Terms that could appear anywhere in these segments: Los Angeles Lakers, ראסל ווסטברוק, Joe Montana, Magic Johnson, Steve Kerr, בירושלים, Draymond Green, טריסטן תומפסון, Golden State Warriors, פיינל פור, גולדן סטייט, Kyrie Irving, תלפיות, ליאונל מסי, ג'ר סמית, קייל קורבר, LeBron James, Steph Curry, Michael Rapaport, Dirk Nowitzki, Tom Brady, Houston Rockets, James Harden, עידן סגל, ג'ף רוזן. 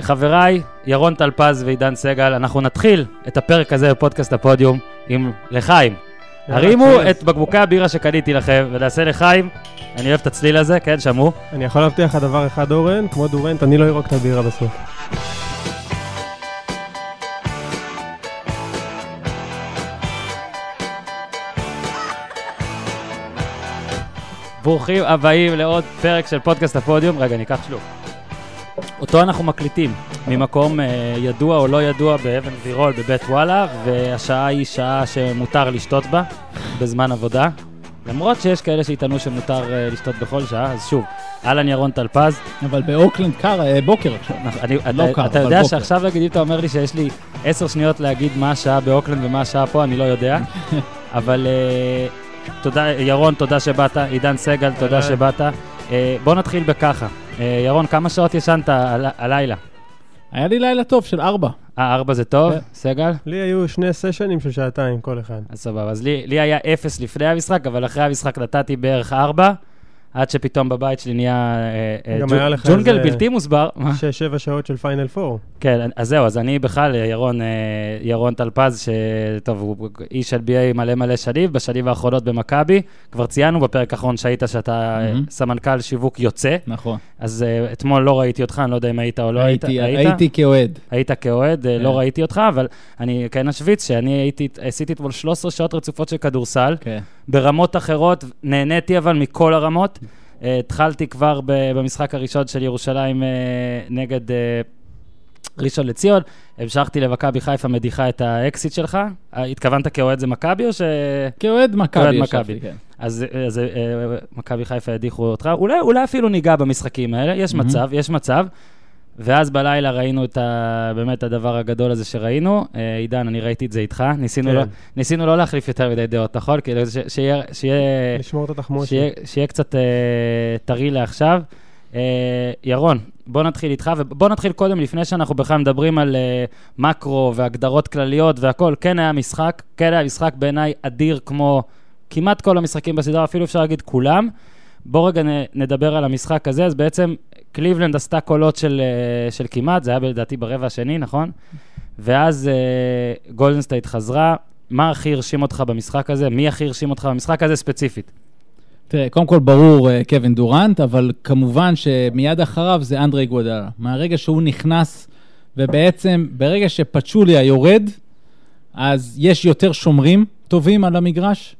חבריי, ירון טלפז ועידן סגל, אנחנו נתחיל את הפרק הזה בפודקאסט הפודיום עם לחיים. הרימו את בקבוקי הבירה שקניתי לכם ונעשה לחיים. אני אוהב את הצליל הזה, כן, שמעו. אני יכול להבטיח הדבר אחד, אורן, כמו דורנט, אני לא ירוק את הבירה בסוף. ברוכים הבאים לעוד פרק של פודקאסט הפודיום. רגע, אני אקח שלוק. אותו אנחנו מקליטים ממקום ידוע או לא ידוע באבן וירול בבית וואלה, והשעה היא שעה שמותר לשתות בה בזמן עבודה, למרות שיש כאלה שיתנו שמותר לשתות בכל שעה. אז שוב, אלן ירון טלפז. אבל באוקלנד קר, בוקר עכשיו. אתה יודע שעכשיו להגיד, אם אתה אומר לי שיש לי 10 שניות להגיד מה השעה באוקלנד ומה השעה פה, אני לא יודע. אבל תודה ירון, תודה שבאת. עידן סגל, תודה שבאת. בוא נתחיל בככה. ירון, כמה שעות ישנת הלילה? היה לי לילה טוב של 4. 4 זה טוב, סגל? לי היו 2 סשנים של שעתיים כל אחד. אז סבבה, אז לי היה 0 לפני המשחק, אבל אחרי המשחק נתתי בערך 4, עד שפתאום בבית שלי נהיה ג'ונגל בלתי מוסבר. 6-7 שעות של פיינל 4. כן, אז זהו, אז אני בכלל, ירון טלפז, שטוב, הוא איש NBA מלא שנים, בשנים האחרונות במכבי, כבר ציינו בפרק האחרון שהיית שאתה סמנכ"ל שיווק יוצא. נכון. אז אתמול לא ראיתי אותך, אני לא יודע אם היית או לא היית. הייתי כאוהד. היית כאוהד, לא ראיתי אותך, אבל אני כן השוויץ שאני עשיתי אתמול 13 שעות רצופות של כדורסל, ברמות אחרות, נהניתי אבל מכל הרמות. התחלתי כבר במשחק הראשון של ירושלים נגד ראשון לציון, המשכתי למכבי חיפה, מדיחה את האקסיט שלך. התכוונת כאוהד זה מכבי או ש... כאוהד מכבי, ישבתי, כן. אז מכבי חיפה הדיחו אותך, אולי אפילו ניגע במשחקים האלה, יש מצב, יש מצב. ואז בלילה ראינו באמת הדבר הגדול הזה שראינו. עידן, אני ראיתי את זה איתך. ניסינו לא להחליף יותר מדי דעות, נכון? כאילו שיהיה קצת טרי לעכשיו. ירון, בוא נתחיל איתך, ובוא נתחיל קודם, לפני שאנחנו בכלל מדברים על מקרו והגדרות כלליות והכל. כן היה משחק, כן היה משחק בעיניי אדיר כמו כמעט כל המשחקים בסדרה, אפילו אפשר להגיד כולם. בוא רגע נדבר על המשחק הזה. אז בעצם קליבלנד עשתה קולות של כמעט, זה היה בלדעתי ברבע השני, נכון? ואז גולדן סטייט חזרה. מה הכי הרשים אותך במשחק הזה? מי הכי הרשים אותך במשחק הזה ספציפית? תראה, קודם כל ברור קווין דורנט, אבל כמובן שמיד אחריו זה אנדרי גודלה. מהרגע שהוא נכנס, ובעצם ברגע שפצ'וליה יורד, אז יש יותר שומרים טובים על המגרש,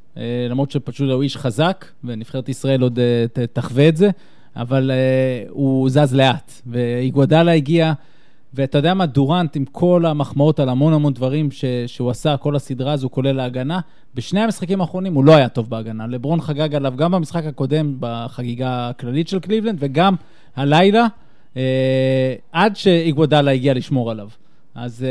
למרות שפצ'וליה הוא איש חזק, ונבחרת ישראל עוד תחווה את זה, אבל הוא זז לאט, ואיגודלה הגיע, ואתה יודע מה, דורנט עם כל המחמאות על המון דברים שהוא עשה, כל הסדרה הזו, כולל ההגנה, בשני המשחקים האחרונים הוא לא היה טוב בהגנה. לברון חגג עליו גם במשחק הקודם, בחגיגה הכללית של קליבלנד, וגם הלילה, עד שאיגודלה הגיע לשמור עליו. אז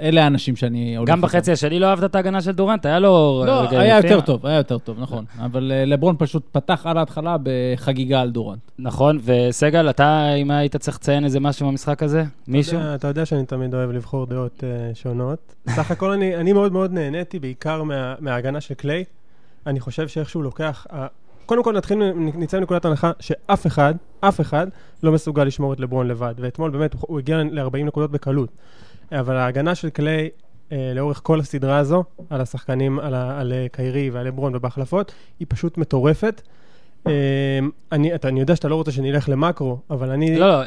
אלה האנשים שאני הולך... גם בחצי השני לא אהבת את ההגנה של דורנט, היה לו... לא, היה יותר טוב, היה יותר טוב, נכון. אבל לברון פשוט פתח על ההתחלה בחגיגה על דורנט. נכון, וסגל, אתה, אם היית צריך לציין איזה משהו במשחק הזה? מישהו? אתה יודע שאני תמיד אוהב לבחור דעות שונות. סך הכל אני מאוד מאוד נהניתי, בעיקר מההגנה של קליי. אני חושב שאיכשהו לוקח... קודם כל נצא מנקודת הנחה שאף אחד, אף אחד לא מסוגל לשמור את לברון לבד, ואתמול באמת הוא הגיע ל-40 נקודות בקלות. אבל ההגנה של קליי לאורך כל הסדרה הזו, על השחקנים, על קיירי ועל לברון ובהחלפות, היא פשוט מטורפת. אני יודע שאתה לא רוצה שנלך למקרו, אבל אני... לא,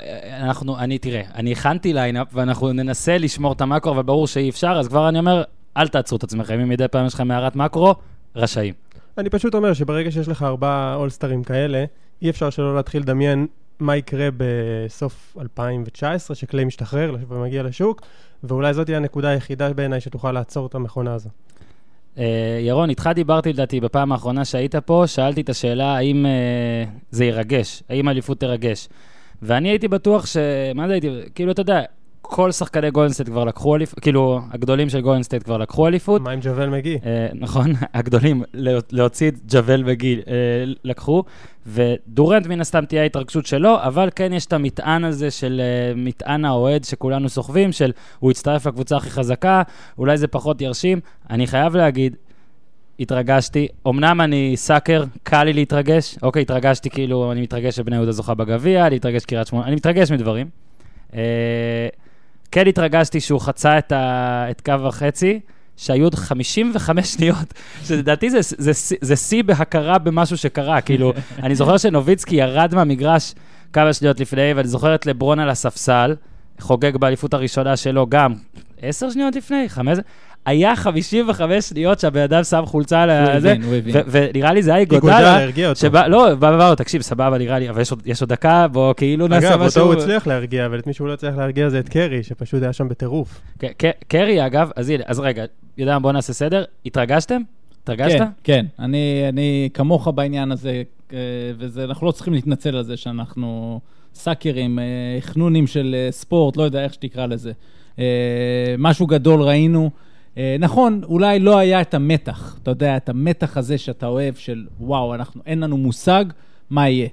תראה, אני הכנתי ליינאפ, ואנחנו ננסה לשמור את המקרו, אבל ברור שאי אפשר, אז כבר אני אומר, אל תעצרו את עצמכם, אם מדי פעם יש לכם מערת מקרו, רשעים. אני פשוט אומר שברגע שיש לך 4 אולסטרים כאלה, אי אפשר שלא להתחיל לדמיין מה יקרה בסוף 2019, שקלי משתחרר ומגיע לשוק, ואולי זאת היא הנקודה היחידה בעיניי שתוכל לעצור את המכונה הזו. ירון, איתך דיברתי לדעתי בפעם האחרונה שהיית פה, שאלתי את השאלה האם זה ירגש, האם אליפות תרגש. ואני הייתי בטוח מה זה הייתי, כאילו אתה יודע, כל שחקני גולדן סטייט כבר לקחו אליפות, כאילו, הגדולים של גולדן סטייט כבר לקחו אליפות. מה עם ג'וול מגי? נכון, הגדולים, להוציא את ג'וול מגי, לקחו, ודורנט מן הסתם תהיה ההתרגשות שלו, אבל כן יש את המטען הזה של מטען האוהד שכולנו סוחבים, של הוא הצטרף לקבוצה הכי חזקה, אולי זה פחות ירשים. אני חייב להגיד, התרגשתי, אמנם אני סאקר, קל לי להתרגש, אוקיי, התרגשתי כאילו, אני מתרגש שבני יהודה זוכה בגביע, אני מתרגש מדברים. כן התרגשתי שהוא חצה את קו החצי, שהיו עוד 55 שניות, שדעתי זה סי בהכרה במשהו שקרה, כאילו, אני זוכר שנוביצקי ירד מהמגרש כמה שניות לפני, ואני זוכר את לברון על הספסל, חוגג באליפות הראשונה שלו גם 10 שניות לפני, 5... היה 55 שניות שהבן אדם שם חולצה על זה, ונראה לי זה היה איגודלה, לא, בואו, תקשיב, סבבה, נראה לי, אבל יש עוד דקה, בואו כאילו נעשה משהו. אגב, אותו הוא הצליח להרגיע, אבל את מי שהוא לא הצליח להרגיע זה את קרי, שפשוט היה שם בטירוף. קרי, אגב, אז רגע, ידעם, בואו נעשה סדר, התרגשתם? התרגשת? כן, אני כמוך בעניין הזה, ואנחנו לא צריכים להתנצל על זה שאנחנו סאקרים, חנונים של ספורט, לא יודע איך שתקרא לזה. משהו גדול ראינו, נכון, אולי לא היה את המתח, אתה יודע, את המתח הזה שאתה אוהב של וואו, אין לנו מושג מה יהיה.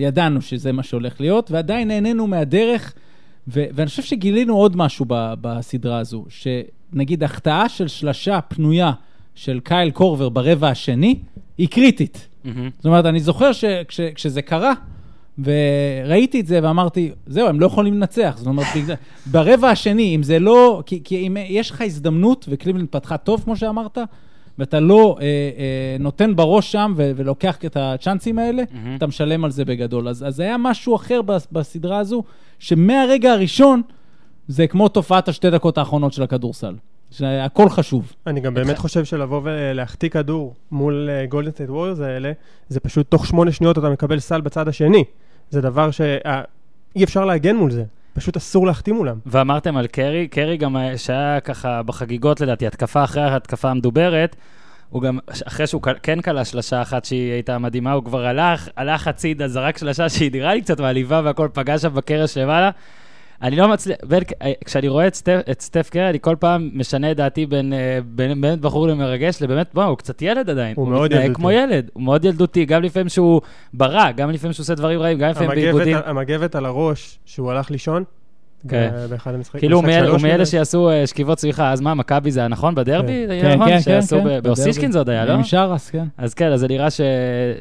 ידענו שזה מה שהולך להיות, ועדיין איננו מהדרך, ואני חושב שגילינו עוד משהו בסדרה הזו, שנגיד, החטאה של שלשה פנויה של קייל קורבר ברבע השני, היא קריטית. זאת אומרת, אני זוכר שכשזה קרה, וראיתי את זה ואמרתי, זהו, הם לא יכולים לנצח. זאת אומרת, ברבע השני, אם זה לא, כי אם יש לך הזדמנות, וקליבלנד פתחה טוב, כמו שאמרת, ואתה לא נותן בראש שם ולוקח את הצ'אנסים האלה, אתה משלם על זה בגדול. אז היה משהו אחר בסדרה הזו, שמהרגע הראשון, זה כמו תופעת השתי דקות האחרונות של הכדורסל. שהכל חשוב. אני גם באמת חושב שלבוא ולהחתיק כדור מול גולדן סטייט ווריורס האלה, זה פשוט תוך 8 שניות אתה מקבל סל בצד השני. זה דבר שאי אפשר להגן מול זה. פשוט אסור להחתים מולם. ואמרתם על קרי, קרי גם שהיה ככה בחגיגות לדעתי, התקפה אחרי ההתקפה המדוברת, הוא גם, אחרי שהוא כן קלה שלשה אחת שהיא הייתה מדהימה, הוא כבר הלך הצידה, זרק שלשה שהיא נראה לי קצת מעליבה, והכל פגש בקרש למעלה, אני לא מצליח, כשאני רואה את סטף קרי, אני כל פעם משנה את דעתי בין באמת בחור למרגש, לבאמת, בואו, הוא קצת ילד עדיין. הוא מאוד ילדותי. כמו ילד, הוא מאוד ילדותי, גם לפעמים שהוא ברע, גם לפעמים שהוא עושה דברים רעים, גם לפעמים בעיבודים. המגבת על הראש, שהוא הלך לישון, באחד המשחק. כאילו, הוא מאלה שיעשו שכיבות סביחה, אז מה, מכבי זה נכון בדרבי? כן, כן, כן. באוסישקין זה עוד היה, לא? עם שרס, כן. אז כן, אז זה נראה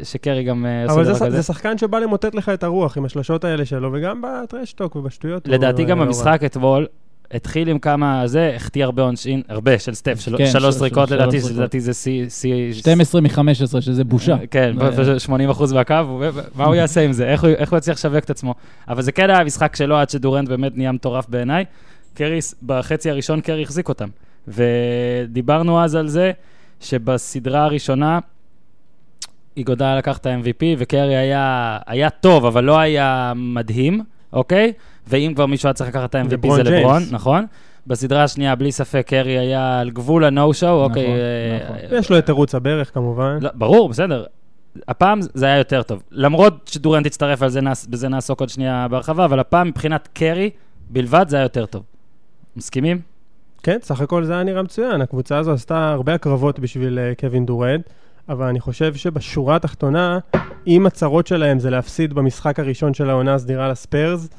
שקרי גם עושה דבר כזה. אבל זה שחקן שבא למוטט לך את הרוח עם השלשות האלה שלו, וגם בטרשטוק ובשטויות. לדעתי גם המשחק אתמול, התחיל עם כמה זה, החטיא הרבה עונשין, הרבה של סטף, 3 זריקות לדעתי זה 12 מ-15, שזה בושה. כן, 80% מהקו, מה הוא יעשה עם זה? איך הוא יצליח לשווק את עצמו? אבל זה כן היה המשחק שלו, עד שדורנט באמת נהיה מטורף בעיניי. קרי, בחצי הראשון קרי החזיק אותם. ודיברנו אז על זה, שבסדרה הראשונה, איגודלה לקח את ה-MVP, וקרי היה טוב, אבל לא היה מדהים, אוקיי? ואם כבר מישהו היה צריך לקחת את ה-MVP זה לברון, נכון? בסדרה השנייה, בלי ספק, קרי היה על גבול הנו-שואו, אוקיי. יש לו את תירוץ הברך, כמובן. ברור, בסדר. הפעם זה היה יותר טוב. למרות שדורנט תצטרף על זה, בזה נעסוק עוד שנייה בהרחבה, אבל הפעם מבחינת קרי, בלבד זה היה יותר טוב. מסכימים? כן, סך הכל זה היה נראה מצוין. הקבוצה הזו עשתה הרבה הקרבות בשביל קווין דורנט, אבל אני חושב שבשורה התחתונה, אם הצרות שלהם זה להפסיד במשחק הראשון של העונה הסדירה לספרס,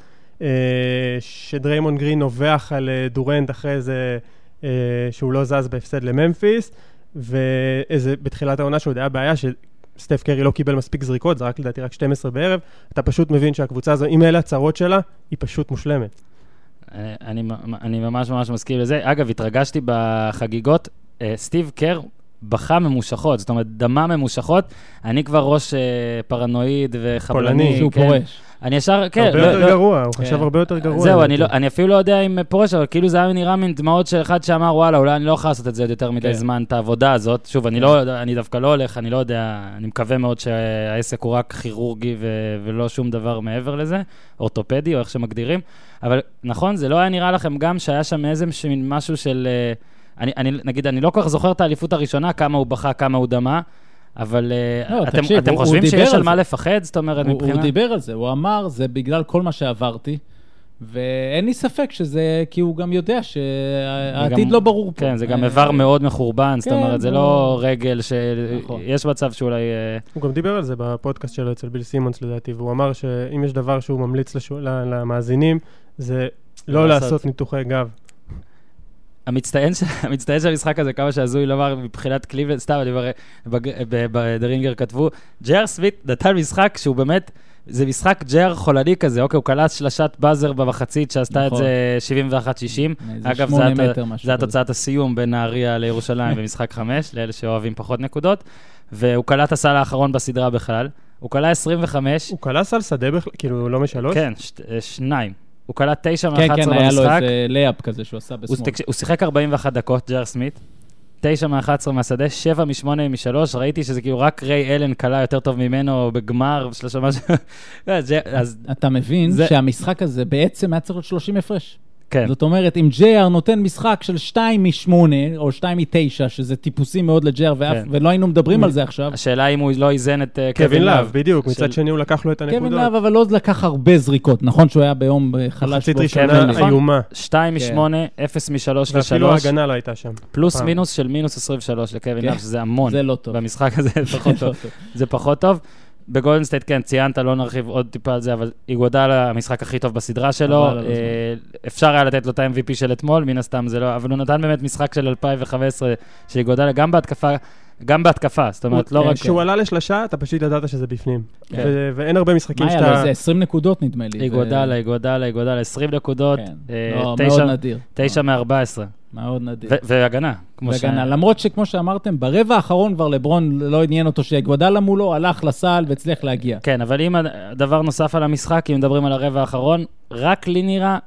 שדריימונד גרין נובח על דורנט אחרי זה שהוא לא זז בהפסד לממפיס, ובתחילת העונה שעוד היה בעיה שסטף קרי לא קיבל מספיק זריקות, זה רק לדעתי רק 12 בערב, אתה פשוט מבין שהקבוצה הזו, אם אלה הצרות שלה, היא פשוט מושלמת. אני ממש ממש מסכים לזה. אגב, התרגשתי בחגיגות, סטיב קר בכה ממושכות, זאת אומרת, דמה ממושכות, אני כבר ראש פרנואיד וחבלני. שהוא פורש. אני ישר, כן. הרבה יותר גרוע, הוא חשב הרבה יותר גרוע. זהו, אני אפילו לא יודע אם פורש, אבל כאילו זה היה נראה מן דמעות של אחד שאמר, וואלה, אולי אני לא יכול לעשות את זה יותר מדי זמן, את העבודה הזאת. שוב, אני דווקא לא הולך, אני לא יודע, אני מקווה מאוד שהעסק הוא רק כירורגי ולא שום דבר מעבר לזה, אורתופדי או איך שמגדירים, אבל נכון, זה לא היה נראה לכם גם שהיה שם איזה משהו של... נגיד, אני לא כל כך זוכר את האליפות הראשונה, כמה הוא בכה, כמה הוא דמה, אבל אתם חושבים שיש על מה לפחד? זאת אומרת, מבחינה... הוא דיבר על זה, הוא אמר, זה בגלל כל מה שעברתי, ואין לי ספק שזה, כי הוא גם יודע שהעתיד לא ברור פה. כן, זה גם איבר מאוד מחורבן, זאת אומרת, זה לא רגל שיש מצב שאולי... הוא גם דיבר על זה בפודקאסט שלו אצל ביל סימונס, לדעתי, והוא אמר שאם יש דבר שהוא ממליץ למאזינים, זה לא לעשות ניתוחי גב. המצטיין של המשחק הזה, כמה שעזוי לומר מבחינת קליבלנד, סתם, בדרינגר כתבו, ג'ר סמית נתן משחק שהוא באמת זה משחק ג'ר חולני כזה, אוקיי, הוא קלט שלשת באזר במחצית, שעשתה את זה 71-60. אגב, זה התוצאת הסיום בין נהריה לירושלים במשחק 5, לאלה שאוהבים פחות נקודות, והוא קלט הסל האחרון בסדרה בכלל, הוא קלט 25. הוא קלט סל שדה בכלל, כאילו לא משלוש? כן, שניים. הוא קלט 9 מ-11 במשחק. כן, היה לו איזה לייאפ כזה שהוא עשה בשמאל. הוא שיחק 41 דקות, ג'ר סמית. 9 מ-11 מהשדה, 7 מ-8 מ-3, ראיתי שזה כאילו רק ריי אלן קלה יותר טוב ממנו בגמר, שלושה משהו. אתה מבין שהמשחק הזה בעצם היה צריך להיות 30 הפרש. כן. זאת אומרת, אם ג'ר נותן משחק של 2 מ-8 או 2 מ-9, שזה טיפוסי מאוד לג'ר, ולא היינו מדברים על זה עכשיו. השאלה אם הוא לא איזן את קווין לב. בדיוק, מצד שני הוא לקח לו את הנקודות. קווין לב, אבל לא לקח הרבה זריקות, נכון שהוא היה ביום חלש. חצית ראשונה איומה. 2 מ-8, 0 מ-3 ל-3. ואפילו ההגנה לא הייתה שם. פלוס מינוס של מינוס 23 לקווין לב, שזה המון. זה לא טוב. במשחק הזה זה פחות טוב. בגולדן סטייט, כן, ציינת, לא נרחיב עוד טיפה על זה, אבל איגודלה, המשחק הכי טוב בסדרה שלו, אפשר היה לתת לו את ה-MVP של אתמול, מן הסתם זה לא, אבל הוא נתן באמת משחק של 2015 של איגודלה, גם בהתקפה, זאת אומרת, לא רק... כשהוא עלה לשלשה, אתה פשוט ידעת שזה בפנים, ואין הרבה משחקים שאתה... מה היה, זה 20 נקודות נדמה לי. איגודלה, 20 נקודות, 9 מ-14. מאוד נדיר. והגנה. והגנה, למרות שכמו שאמרתם, ברבע האחרון כבר לברון לא עניין אותו שהגודלה מולו, הלך לסל והצליח להגיע. כן, אבל אם הדבר נוסף על המשחק, אם מדברים על הרבע האחרון, רק לי נראה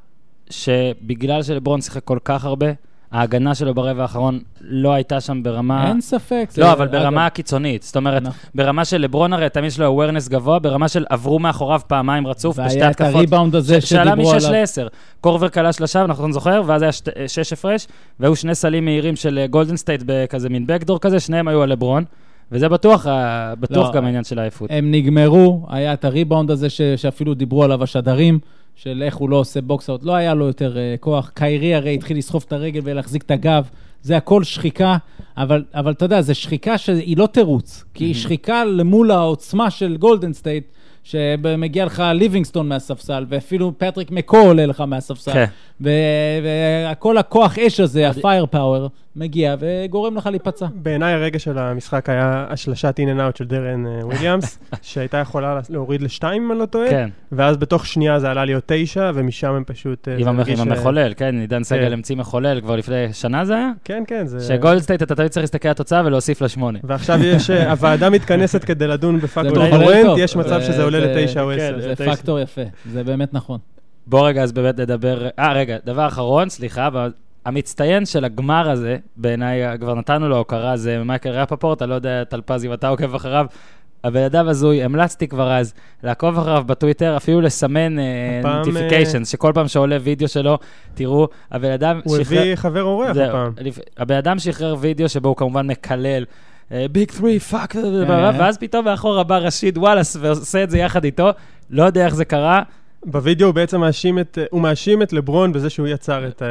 שבגלל שלברון שיחק כל כך הרבה, ההגנה שלו ברבע האחרון לא הייתה שם ברמה... אין ספק. לא, אבל ברמה הקיצונית. זאת אומרת, ברמה של לברון הרי, תמיד שלו הווירנס גבוה, ברמה של עברו מאחוריו פעמיים רצוף, בשתי התקפות. והיה את הריבאונד הזה שדיברו עליו. שעלה מ-6 ל-10. קורבר קלה שלושה, אנחנו זוכר, ואז היה 6 הפרש, והיו שני סלים מהירים של גולדן סטייט בכזה מין בקדור כזה, שניהם היו על לברון. וזה בטוח גם העניין של העיפות. הם נגמרו, היה את הריבאונד הזה שאפילו דיברו עליו השדרים, של איך הוא לא עושה בוקסאוט, לא היה לו יותר כוח, קיירי הרי התחיל לסחוף את הרגל ולהחזיק את הגב, זה הכל שחיקה, אבל אתה יודע, זה שחיקה שהיא לא תירוץ, כי היא שחיקה למול העוצמה של גולדן סטייט, שמגיע לך ליבינגסטון מהספסל, ואפילו פטריק מקו עולה לך מהספסל, וכל הכוח אש הזה, הפייר פאוור, מגיע וגורם לך להיפצע. בעיניי הרגע של המשחק היה השלשת אין אנאוט של דרן וויליאמס, שהייתה יכולה להוריד לשתיים, אני לא טועה, ואז בתוך שנייה זה עלה להיות 9, ומשם הם פשוט... עם המחולל, כן, עידן סגל המציא מחולל, כבר לפני שנה זה היה? כן. שגולד סטייט, אתה תמיד צריך להסתכל על התוצאה ולהוסיף ל8. ועכשיו יש, הוועדה מתכנסת כדי לדון בפקטור הורנט, יש מצב שזה עולה ל9 או 10. זה פקטור יפה, זה באמת נכון. בוא רגע, אז באמת נדבר... רגע, דבר אחרון, סליחה, המצטיין של הגמר הזה, בעיניי כבר נתנו לו הוקרה, זה מייקל רפפורט, אני לא יודע, טלפז, אם אתה עוקב אחריו, אבל ידיו הזוי, המלצתי כבר אז, לעקוב אחריו בטוויטר, אפילו לסמן notifications, שכל פעם שעולה וידאו שלו, תראו, אבל ידיו... הוא הביא חבר אורח הפעם. אבל ידיו שחרר וידאו שבו הוא כמובן מקלל, ביג 3, פאק, ואז פתאום מאחור הבא רשיד וואלס, ועושה את זה יחד איתו, לא יודע איך זה קרה, בווידאו בעצם הוא מאשים את לברון בזה שהוא יצר את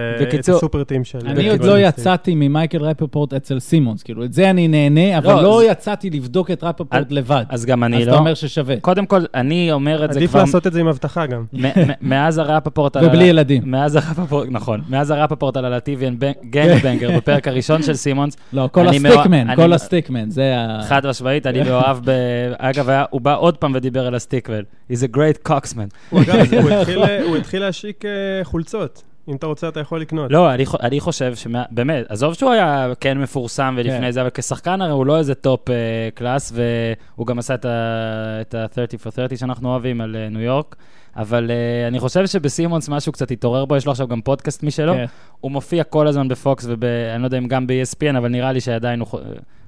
הסופרטים שלו. אני עוד לא יצאתי ממייקל רפפורט אצל סימונס, כאילו את זה אני נהנה, אבל לא יצאתי לבדוק את רפפורט לבד. אז גם אני לא. אז אתה אומר ששווה. קודם כל, אני אומר את זה כבר... עדיף לעשות את זה עם הבטחה גם. מאז הרפפורט על... ובלי ילדים. מאז הרפפורט על הלטיביאן גנגבנגר, בפרק הראשון של סימונס. לא, כל הסטיקמן, זה ה... חד משמעית, אני מאוהב ב... אגב, הוא בא עוד פעם ודיבר על הסטיקמן. He's a great cocksman. הוא התחיל להשיק חולצות. אם אתה רוצה, אתה יכול לקנות. לא, אני חושב שבאמת, עזוב שהוא היה כן מפורסם ולפני זה, אבל כשחקן הרי הוא לא איזה טופ קלאס, והוא גם עשה את ה-30 for 30 שאנחנו אוהבים על ניו יורק, אבל אני חושב שבסימונס משהו קצת התעורר בו, יש לו עכשיו גם פודקאסט משלו, הוא מופיע כל הזמן בפוקס, ואני לא יודע אם גם ב-ESPN, אבל נראה לי שעדיין הוא...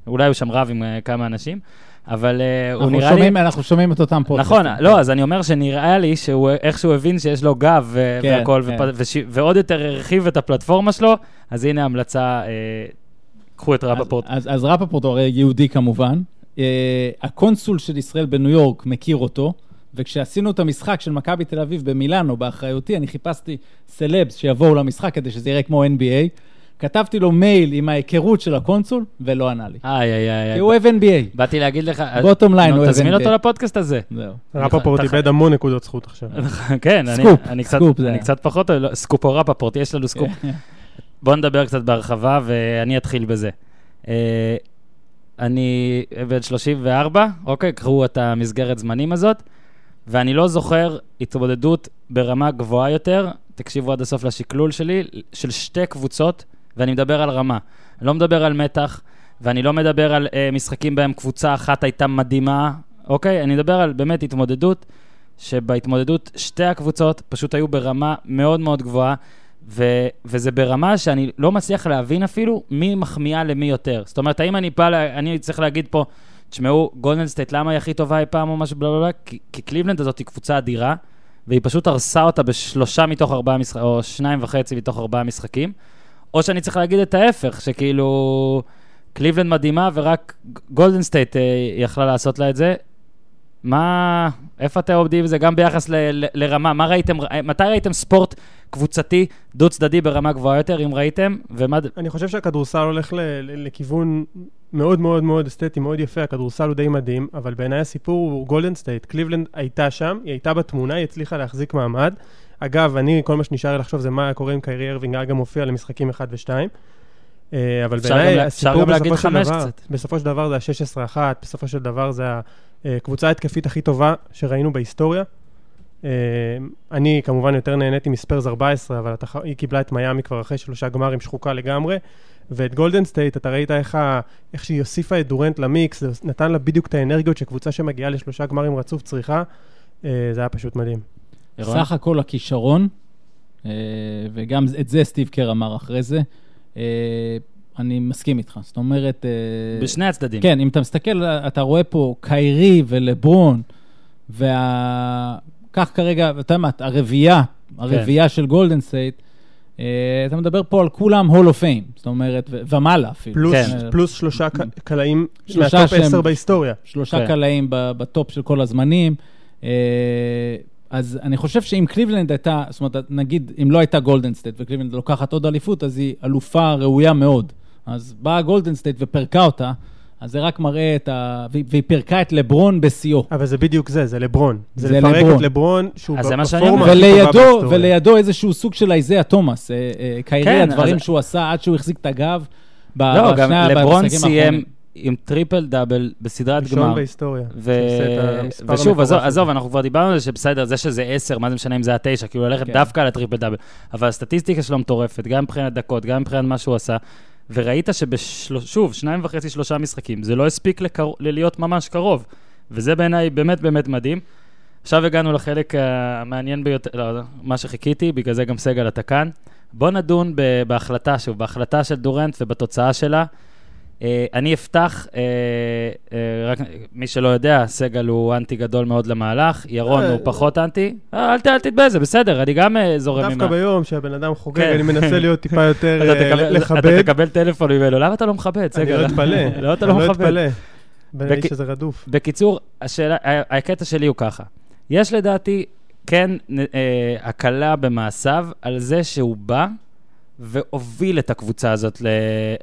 אולי הוא שם רב עם כמה אנשים, אבל הוא נראה לי... אנחנו שומעים את אותם פודקאסט. נכון, לא, אז אני אומר שנראה לי שאיכשהו הבין שיש לו גב והכל, ועוד יותר הרחיב את הפלטפורמה שלו, אז הנה ההמלצה, קחו את רפפורט. אז רפפורט הוא הרי יהודי כמובן, הקונסול של ישראל בניו יורק מכיר אותו, וכשעשינו את המשחק של מכבי תל אביב במילאנו, באחריותי, אני חיפשתי סלבס שיבואו למשחק כדי שזה יראה כמו NBA, כתבתי לו מייל עם ההיכרות של הקונסול, ולא ענה לי. כי הוא אוהב NBA. באתי להגיד לך... בוטום ליין, הוא אוהב NBA. תזמין אותו לפודקאסט הזה. זהו. רפפורט איבד המון נקודות זכות עכשיו. כן, אני קצת פחות... סקופ או רפפורט, יש לנו סקופ. בואו נדבר קצת בהרחבה, ואני אתחיל בזה. אני בן 34, אוקיי, קחו את המסגרת זמנים הזאת, ואני לא זוכר התמודדות ברמה גבוהה יותר, תקשיבו עד הסוף לשקלול שלי, של שתי קבוצות, ואני מדבר על רמה. אני לא מדבר על מתח, ואני לא מדבר על משחקים בהם קבוצה אחת הייתה מדהימה, אוקיי? אני מדבר על באמת התמודדות, שבהתמודדות שתי הקבוצות פשוט היו ברמה מאוד מאוד גבוהה, וזה ברמה שאני לא מצליח להבין אפילו מי מחמיאה למי יותר. זאת אומרת, האם אני צריך להגיד פה, תשמעו, גולדן סטייט, למה היא הכי טובה היא פעם או משהו בלבלבלב? כי קליבלנד הזאת היא קבוצה אדירה, והיא פשוט הרסה אותה בשלושה מתוך ארבעה משחקים, או 2.5 מתוך 4 משחקים. או שאני צריך להגיד את ההפך, שכאילו קליבלנד מדהימה, ורק גולדן סטייט יכלה לעשות לה את זה. מה, איפה אתם עובדים זה? גם ביחס לרמה, מה ראיתם, מתי ראיתם ספורט קבוצתי, דו-צדדי ברמה גבוהה יותר, אם ראיתם? אני חושב שהכדורסל הולך לכיוון מאוד מאוד מאוד אסתטי, מאוד יפה, הכדורסל הוא די מדהים, אבל בעיניי הסיפור הוא גולדן סטייט, קליבלנד הייתה שם, היא הייתה בתמונה, היא הצליחה להחזיק מעמד, אגב, אני, כל מה שנשאר לחשוב זה מה קורה עם קיירי ארווינג, אגב מופיע למשחקים 1 ו-2, אבל בעיניי הסיפור בסופו של דבר זה ה-16-1, בסופו של דבר זה הקבוצה ההתקפית הכי טובה שראינו בהיסטוריה. אני כמובן יותר נהניתי מספרס 14, אבל היא קיבלה את מיאמי כבר אחרי 3 גמרים שחוקה לגמרי, ואת גולדן סטייט, אתה ראית איך שהיא יוסיפה את דורנט למיקס, נתן לה בדיוק את האנרגיות שקבוצה שמגיעה ל3 גמרים רצוף צריכה, זה היה פשוט מדהים. סך הכל הכישרון, וגם את זה סטיב קר אמר אחרי זה, אני מסכים איתך, זאת אומרת... בשני הצדדים. כן, אם אתה מסתכל, אתה רואה פה קיירי ולברון, כך כרגע, אתה יודע מה, הרביעה של גולדן סטייט, אתה מדבר פה על כולם הול אוף פיים, זאת אומרת, ומעלה אפילו. פלוס 3 קלעים מהטופ 10 בהיסטוריה. 3 קלעים בטופ של כל הזמנים. אז אני חושב שאם קליבלנד הייתה, זאת אומרת, נגיד, אם לא הייתה גולדן סטייט וקליבלנד לוקחת עוד אליפות, אז היא אלופה ראויה מאוד. אז באה גולדן סטייט ופרקה אותה, אז זה רק מראה את ה... והיא פרקה את לברון בסיו. אבל זה בדיוק זה, זה לברון. זה לפרק לברון. את לברון שהוא בפורמה. ולידו איזשהו סוג של איזיה תומאס, קיירי כן, הדברים אז... שהוא עשה עד שהוא החזיק את הגב. לא, גם לברון סיים... עם טריפל דאבל בסדרת גמר. ראשון בהיסטוריה. ושוב, עזוב, אנחנו כבר דיברנו על זה שבסדר, זה שזה 10, מה זה משנה אם זה 9, כאילו ללכת דווקא על הטריפל דאבל. אבל הסטטיסטיקה שלו מטורפת, גם מבחינת דקות, גם מבחינת מה שהוא עשה, וראית שוב, 2.5-3 משחקים, זה לא הספיק להיות ממש קרוב, וזה בעיניי באמת באמת מדהים. עכשיו הגענו לחלק המעניין ביותר, מה שחיכיתי, בגלל זה גם סגל אתה כאן. בוא נדון בהחלטה, שוב, בהחלטה של דורנט ובתוצאה שלה. אני אפתח, רק מי שלא יודע, סגל הוא אנטי גדול מאוד למהלך, ירון הוא פחות אנטי, אל תתבא, זה בסדר, אני גם זורם ממך. דווקא ביום שהבן אדם חוגג, אני מנסה להיות טיפה יותר לחבד. אתה תקבל טלפון ממנו, למה אתה לא מכבד, סגל? אני לא אתפלא, למה אתה לא מכבד? אני לא אתפלא, בין איש שזה רדוף. בקיצור, הקטע שלי הוא ככה, יש לדעתי כן הקלה במעשיו על זה שהוא בא, והוביל את הקבוצה הזאת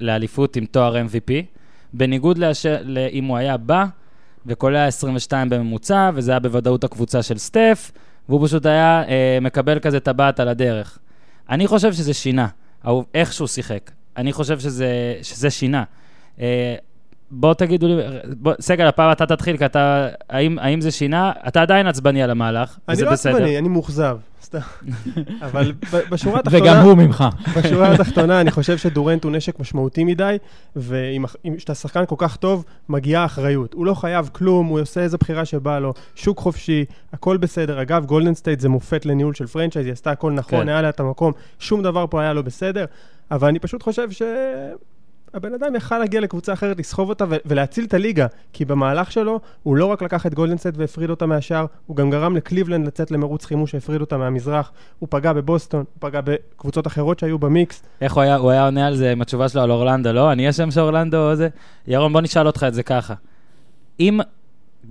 לאליפות עם תואר MVP, בניגוד לאם הוא היה בא, וכולל 22 בממוצע, וזה היה בוודאות הקבוצה של סטף, והוא פשוט היה מקבל כזה טבעת על הדרך. אני חושב שזה שינה, איך שהוא שיחק. אני חושב שזה שינה. בוא תגידו לי, סגל, הפעם אתה תתחיל, כי אתה, האם זה שינה? אתה עדיין עצבני על המהלך, וזה בסדר. אני לא עצבני, אני מוחזב. אבל בשורה התחתונה... וגם הוא ממך. בשורה התחתונה, אני חושב שדורנט הוא נשק משמעותי מדי, וכשאתה שחקן כל כך טוב, מגיעה אחריות. הוא לא חייב כלום, הוא עושה איזו בחירה שבאה לו, שוק חופשי, הכל בסדר. אגב, גולדן סטייט זה מופת לניהול של פרנצ'ייז, היא עשתה הכל נכון, היה לה את המקום, שום דבר פה היה לו בסדר, אבל אני פשוט חושב ש... הבן אדם יכל להגיע לקבוצה אחרת, לסחוב אותה ולהציל את הליגה, כי במהלך שלו הוא לא רק לקח את גולדן סטייט והפריד אותה מהשאר, הוא גם גרם לקליבלנד לצאת למרוץ חימוש שהפריד אותה מהמזרח, הוא פגע בבוסטון, הוא פגע בקבוצות אחרות שהיו במיקס. איך הוא היה עונה על זה עם התשובה שלו על אורלנדו, לא? אני אשם שאורלנדו זה... ירון, בוא נשאל אותך את זה ככה. אם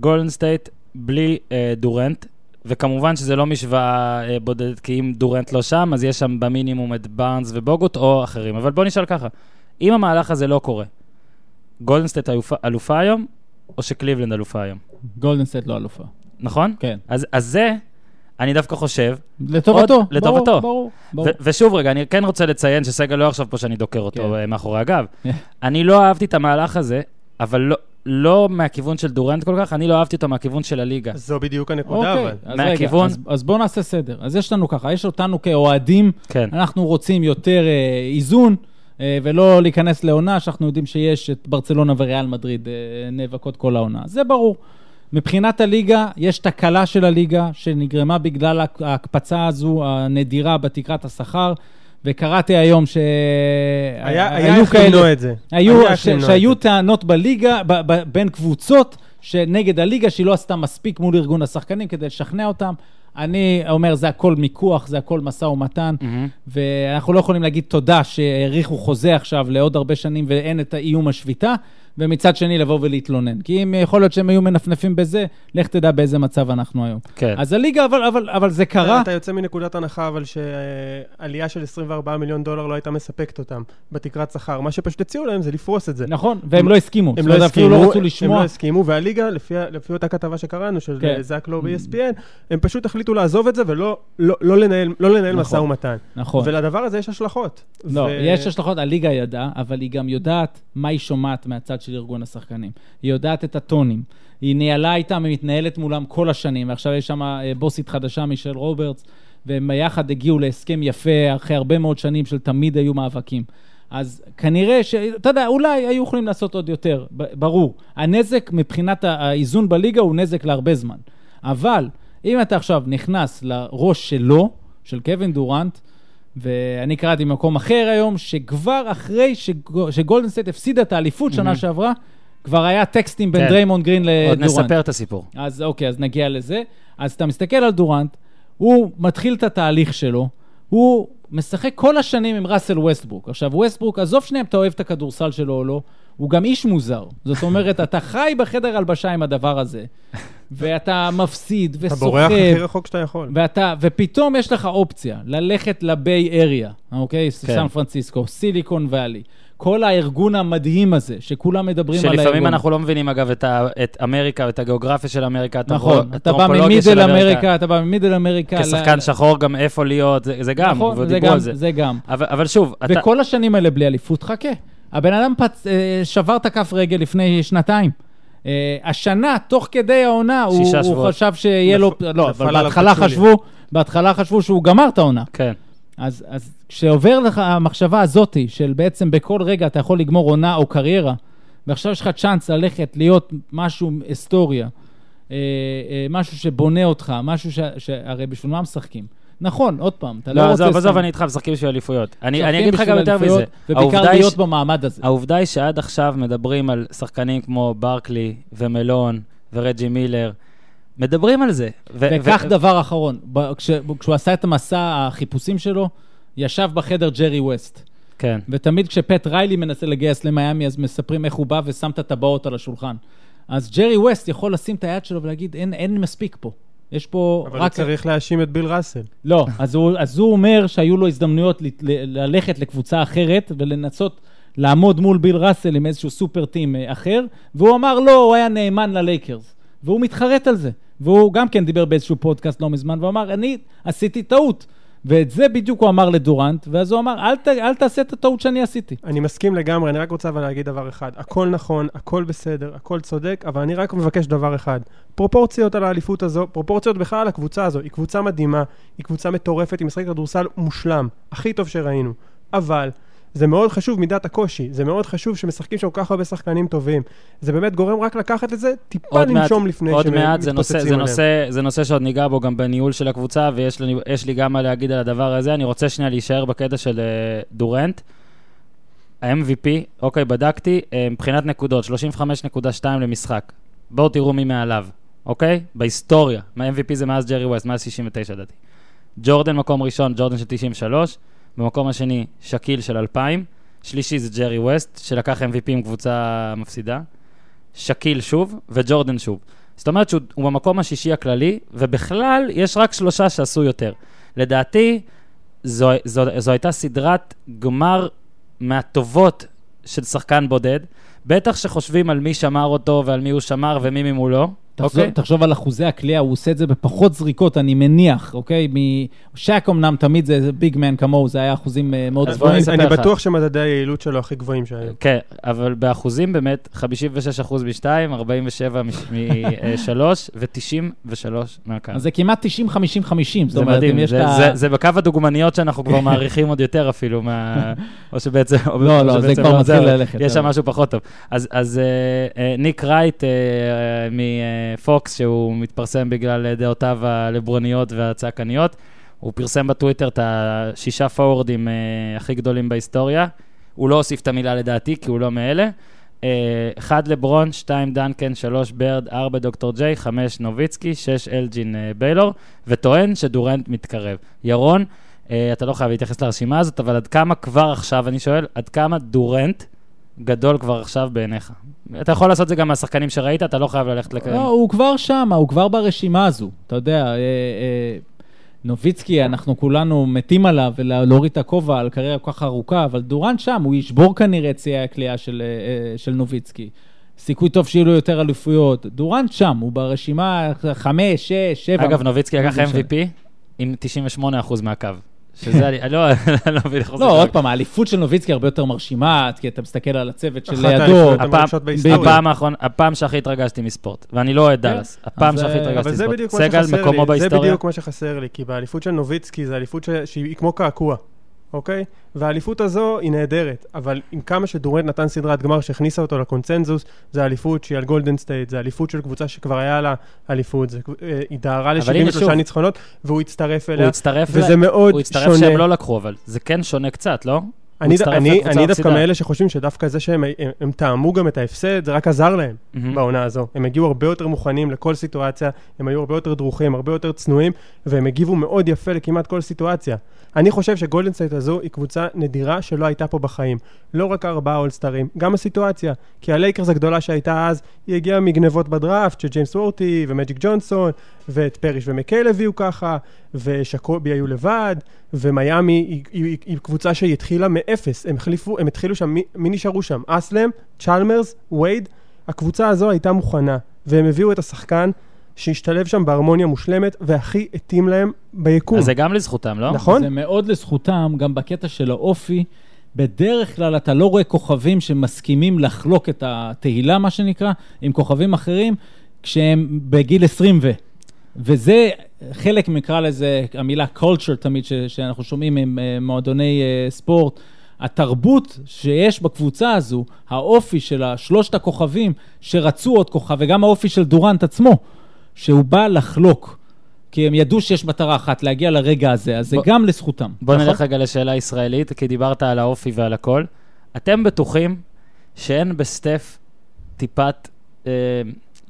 גולדן סטייט בלי דורנט, וכמובן שזה לא משוואה בודדת, כי אם דורנט לא שם, אז יש שם במינימום את בארנס ובוגוט או אחרים. אבל בוא נשאל ככה. אם המהלך הזה לא קורה, גולדן סטייט אלופה היום, או שקליבלנד אלופה היום? גולדן סטייט לא אלופה. נכון? כן. אז זה, אני דווקא חושב... לטובתו. לטובתו. ברור. ושוב רגע, אני כן רוצה לציין שסגל לא עכשיו פה שאני דוקר אותו מאחורי הגב. אני לא אהבתי את המהלך הזה, אבל לא מהכיוון של דורנט כל כך, אני לא אהבתי אותו מהכיוון של הליגה. זו בדיוק הנקודה, אבל. מהכיוון... אז בואו נעשה סדר. אז יש לנו ככה, יש אותנו כאוהדים, אנחנו רוצים יותר איזון, ולא להיכנס לעונה, שאנחנו יודעים שיש את ברצלונה וריאל מדריד נאבקות כל העונה. זה ברור. מבחינת הליגה, יש תקלה של הליגה, שנגרמה בגלל ההקפצה הזו, הנדירה בתקרת השכר, וקראתי היום שהיו כאלה, שהיו טענות בליגה, בין קבוצות, שנגד הליגה, שהיא לא עשתה מספיק מול ארגון השחקנים, כדי לשכנע אותם. אני אומר, זה הכל מיקוח, זה הכל מסע ומתן, ואנחנו לא יכולים להגיד תודה שהעריכו חוזה עכשיו לעוד הרבה שנים, ואין את האיום השביתה, ומצד שני לבוא ולהתלונן. כי אם יכול להיות שהם היו מנפנפים בזה, לך תדע באיזה מצב אנחנו היום. כן. אז הליגה, אבל זה קרה. אתה יוצא מנקודת הנחה, אבל שעלייה של 24 מיליון דולר לא הייתה מספקת אותם בתקרת שכר. מה שפשוט הציעו להם זה לפרוס את זה. נכון, והם לא הסכימו. הם לא הסכימו, לא רצו לשמוע. הם לא הסכימו, והליגה, לפי אותה כתבה שקראנו, של זק לא ב-ESPN, הם פשוט החליטו לעזוב את זה ולא לנהל משא ומתן. נכון. ולדבר הזה יש השלכות. לא, יש השלכות. הליגה ידעה, אבל היא גם יודעת מה היא שומעת מהצד של ארגון השחקנים. היא יודעת את הטונים. היא ניהלה איתם, היא מתנהלת מולם כל השנים, ועכשיו יש שם בוסית חדשה, מישל רוברטס, והם יחד הגיעו להסכם יפה, אחרי הרבה מאוד שנים של תמיד היו מאבקים. אז כנראה ש... אתה יודע, אולי היו יכולים לעשות עוד יותר, ברור. הנזק מבחינת האיזון בליגה הוא נזק להרבה זמן. אבל, אם אתה עכשיו נכנס לראש שלו, של קווין דורנט, ואני קראתי במקום אחר היום, שכבר אחרי שגולדן סטייט הפסידה את האליפות שנה שעברה, כבר היה טקסטים בין דריימונד גרין לדורנט. עוד נספר את הסיפור. אז אוקיי, אז נגיע לזה. אז אתה מסתכל על דורנט, הוא מתחיל את התהליך שלו, הוא משחק כל השנים עם ראסל ווסטברוק. עכשיו, ווסטברוק, עזוב שניהם, אתה אוהב את הכדורסל שלו או לא, הוא גם איש מוזר. זאת אומרת, אתה חי בחדר הלבשה עם הדבר הזה, ואתה מפסיד וסוחב. אתה בורח הכי רחוק שאתה יכול. ופתאום יש לך אופציה ללכת לבי אריה, אוקיי? סן פרנסיסקו, סיליקון ואלי. כל הארגון המדהים הזה, שכולם מדברים על הארגון. שלפעמים אנחנו לא מבינים, אגב, את אמריקה, את הגיאוגרפיה של אמריקה, נכון, אתה בא ממידל אמריקה, כשחקן שחור גם איפה להיות, זה גם, זה גם. אבל שוב, וכל השנים האלה בלי אליפות, חכה. הבן אדם שבר את הכף רגל לפני שנתיים. השנה, תוך כדי העונה, הוא חשב שיהיה לו... לא, אבל בהתחלה חשבו שהוא גמר את העונה. כן. אז כשעובר לך המחשבה הזאת, של בעצם בכל רגע אתה יכול לגמור עונה או קריירה, ועכשיו יש לך צ'אנס ללכת להיות משהו היסטוריה, משהו שבונה אותך, משהו שהרי בשביל מה משחקים. נכון, עוד פעם, אתה לא רוצה... לא, עזוב, אני איתך משחקים בשביל אליפויות. אני אגיד לך גם יותר מזה. ובעיקר להיות במעמד הזה. העובדה היא שעד עכשיו מדברים על שחקנים כמו ברקלי ומלון ורג'י מילר, מדברים על זה. וכך דבר אחרון, כשהוא עשה את המסע החיפושים שלו, ישב בחדר ג'רי ווסט. כן. ותמיד כשפט ריילי מנסה לגייס למיאמי, אז מספרים איך הוא בא ושם את הטבעות על השולחן. אז ג'רי ווסט יכול לשים את היד שלו ולהגיד, אין מספיק פה. יש פה אבל רק... הוא צריך להאשים את ביל ראסל. לא, אז הוא אומר שהיו לו הזדמנויות ללכת לקבוצה אחרת ולנסות לעמוד מול ביל ראסל עם איזשהו סופר טים אחר, והוא אמר לא, הוא היה נאמן ללייקרס, והוא מתחרט על זה, והוא גם כן דיבר באיזשהו פודקאסט לא מזמן, והוא אמר, אני עשיתי טעות, ואת זה בדיוק הוא אמר לדורנט, ואז הוא אמר, אל תעשה את הטעות שאני עשיתי. אני מסכים לגמרי, אני רק רוצה להגיד דבר אחד, הכל נכון, הכל בסדר, הכל צודק, אבל אני רק מבקש דבר אחד, פרופורציות על האליפות הזו, פרופורציות בכלל על הקבוצה הזו, היא קבוצה מדהימה, היא קבוצה מטורפת, היא משחקת כדורסל מושלם, הכי טוב שראינו, אבל... זה מאוד חשוב מידת הקושי, זה מאוד חשוב שמשחקים שם כל כך הרבה שחקנים טובים. זה באמת גורם רק לקחת את זה, טיפה לנשום לפני שמתפוצצים עליהם. עוד מעט, זה נושא שעוד ניגע בו גם בניהול של הקבוצה, ויש לי גם מה להגיד על הדבר הזה. אני רוצה שנייה להישאר בקטע של דורנט. ה-MVP, אוקיי, בדקתי, מבחינת נקודות, 35.2 למשחק. בואו תראו מי מעליו, אוקיי? בהיסטוריה, ה-MVP זה מאז ג'רי ווסט, מאז 69 דעתי. ג'ורדן מקום ראשון, ג'ורדן של 93. במקום השני, שקיל של 2000, שלישי זה ג'רי ווסט, שלקח MVP עם קבוצה מפסידה, שקיל שוב, וג'ורדן שוב. זאת אומרת שהוא במקום השישי הכללי, ובכלל יש רק 3 שעשו יותר. לדעתי, זו הייתה סדרת גמר מהטובות של שחקן בודד, בטח שחושבים על מי שמר אותו ועל מי הוא שמר ומי ממולו, תחשוב על אחוזי הקליעה, הוא עושה את זה בפחות זריקות, אני מניח, אוקיי? שק אמנם תמיד זה ביג מן כמוהו, זה היה אחוזים מאוד גבוהים. אני בטוח שמדדי היעילות שלו הכי גבוהים שהיו. כן, אבל באחוזים באמת, 56% מ-2, 47 מ-3 ו-93 מהקו. אז זה כמעט 90-50-50. זה מדהים, זה בקו הדוגמניות שאנחנו כבר מעריכים עוד יותר אפילו, או שבעצם... לא, לא, זה כבר מצליח ללכת. יש שם משהו פחות טוב. אז ניק רייט מפוקס, שהוא מתפרסם בגלל דעותיו הלברוניות והצעקניות, הוא פרסם בטוויטר את 6 פאוורדים הכי גדולים בהיסטוריה, הוא לא הוסיף את המילה לדעתי, כי הוא לא מאלה, 1 לברון, 2 דנקן, 3 ברד, 4 דוקטור ג'יי, 5 נוביצקי, 6 אלג'ין ביילור, וטוען שדורנט מתקרב. ירון, אתה לא חייב להתייחס לרשימה הזאת, אבל עד כמה כבר עכשיו, אני שואל, עד כמה דורנט גדול כבר עכשיו בעיניך? אתה יכול לעשות את זה גם מהשחקנים שראית, אתה לא חייב ללכת לקרן. לא, הוא כבר שם, הוא כבר ברשימה הזו, אתה יודע, נוביצקי, אנחנו כולנו מתים עליו, ולהוריד את הכובע על קריירה כל כך ארוכה, אבל דורנט שם, הוא ישבור כנראה צייה הקליעה של נוביצקי. סיכוי טוב שיהיו לו יותר אליפויות. דורנט שם, הוא ברשימה 5, 6, 7. אגב, נוביצקי לקח MVP עם 98% מהקו. שזה, אני לא מבין לך. לא, עוד פעם, האליפות של נוביצקי הרבה יותר מרשימה, כי אתה מסתכל על הצוות של לידו. הפעם שהכי התרגשתי מספורט, ואני לא אוהד דאלאס, הפעם שהכי התרגשתי מספורט. סגל מקומו בהיסטוריה. זה בדיוק מה שחסר לי, כי באליפות של נוביצקי, זה אליפות שהיא כמו קעקוע, אוקיי? והאליפות הזו היא נהדרת, אבל עם כמה שדורנט נתן סדרת גמר שהכניסה אותו לקונצנזוס, זה האליפות שהיא על גולדן סטייט, זה האליפות של קבוצה שכבר היה לה אליפות, היא דהרה ל-73 ניצחונות, והוא הצטרף אליה, וזה מאוד שונה. הוא הצטרף שהם לא לקחו, אבל זה כן שונה קצת, לא? אני דווקא מאלה שחושבים שדווקא זה שהם טעמו גם את ההפסד, זה רק עזר להם בעונה הזו. הם הגיעו הרבה יותר מוכנים לכל סיטואציה, הם היו הרבה יותר דרוכים, הרבה יותר צנועים, והם הגיבו מאוד יפה לכמעט כל סיטואציה. אני חושב שגולדן סטייט הזו היא קבוצה נדירה שלא הייתה פה בחיים. לא רק 4 אולסטרים, גם הסיטואציה. כי הלייקרס הגדולה שהייתה אז, היא הגיעה מגנבות בדראפט, שג'יימס וורטי ומג'יק ג'ונסון, ואת פריש ומקל הביאו ככה, ושקובי היו לבד, ומיאמי היא קבוצה שהתחילה מאפס. הם התחילו שם, מי נשארו שם? אסלם, צ'למרס, וייד. הקבוצה הזו הייתה מוכנה, והם הביאו את השחקן, שהשתלב שם בהרמוניה מושלמת, והכי התאים להם ביקום. אז זה גם לזכותם, לא? נכון? זה מאוד לזכותם, גם בקטע של האופי. בדרך כלל אתה לא רואה כוכבים שמסכימים לחלוק את התהילה, מה שנקרא, עם כוכבים אחרים, כשהם בגיל 20 וזה חלק מקרא לזה, המילה culture תמיד, שאנחנו שומעים עם מועדוני ספורט, התרבות שיש בקבוצה הזו, האופי של שלושת הכוכבים, שרצו עוד כוכב, וגם האופי של דורנט עצמו, שהוא בא לחלוק, כי הם ידעו שיש מטרה אחת, להגיע לרגע הזה, אז זה גם לזכותם. בוא נלך רגע לשאלה הישראלית, כי דיברת על האופי ועל הכל. אתם בטוחים שאין בסטף טיפת,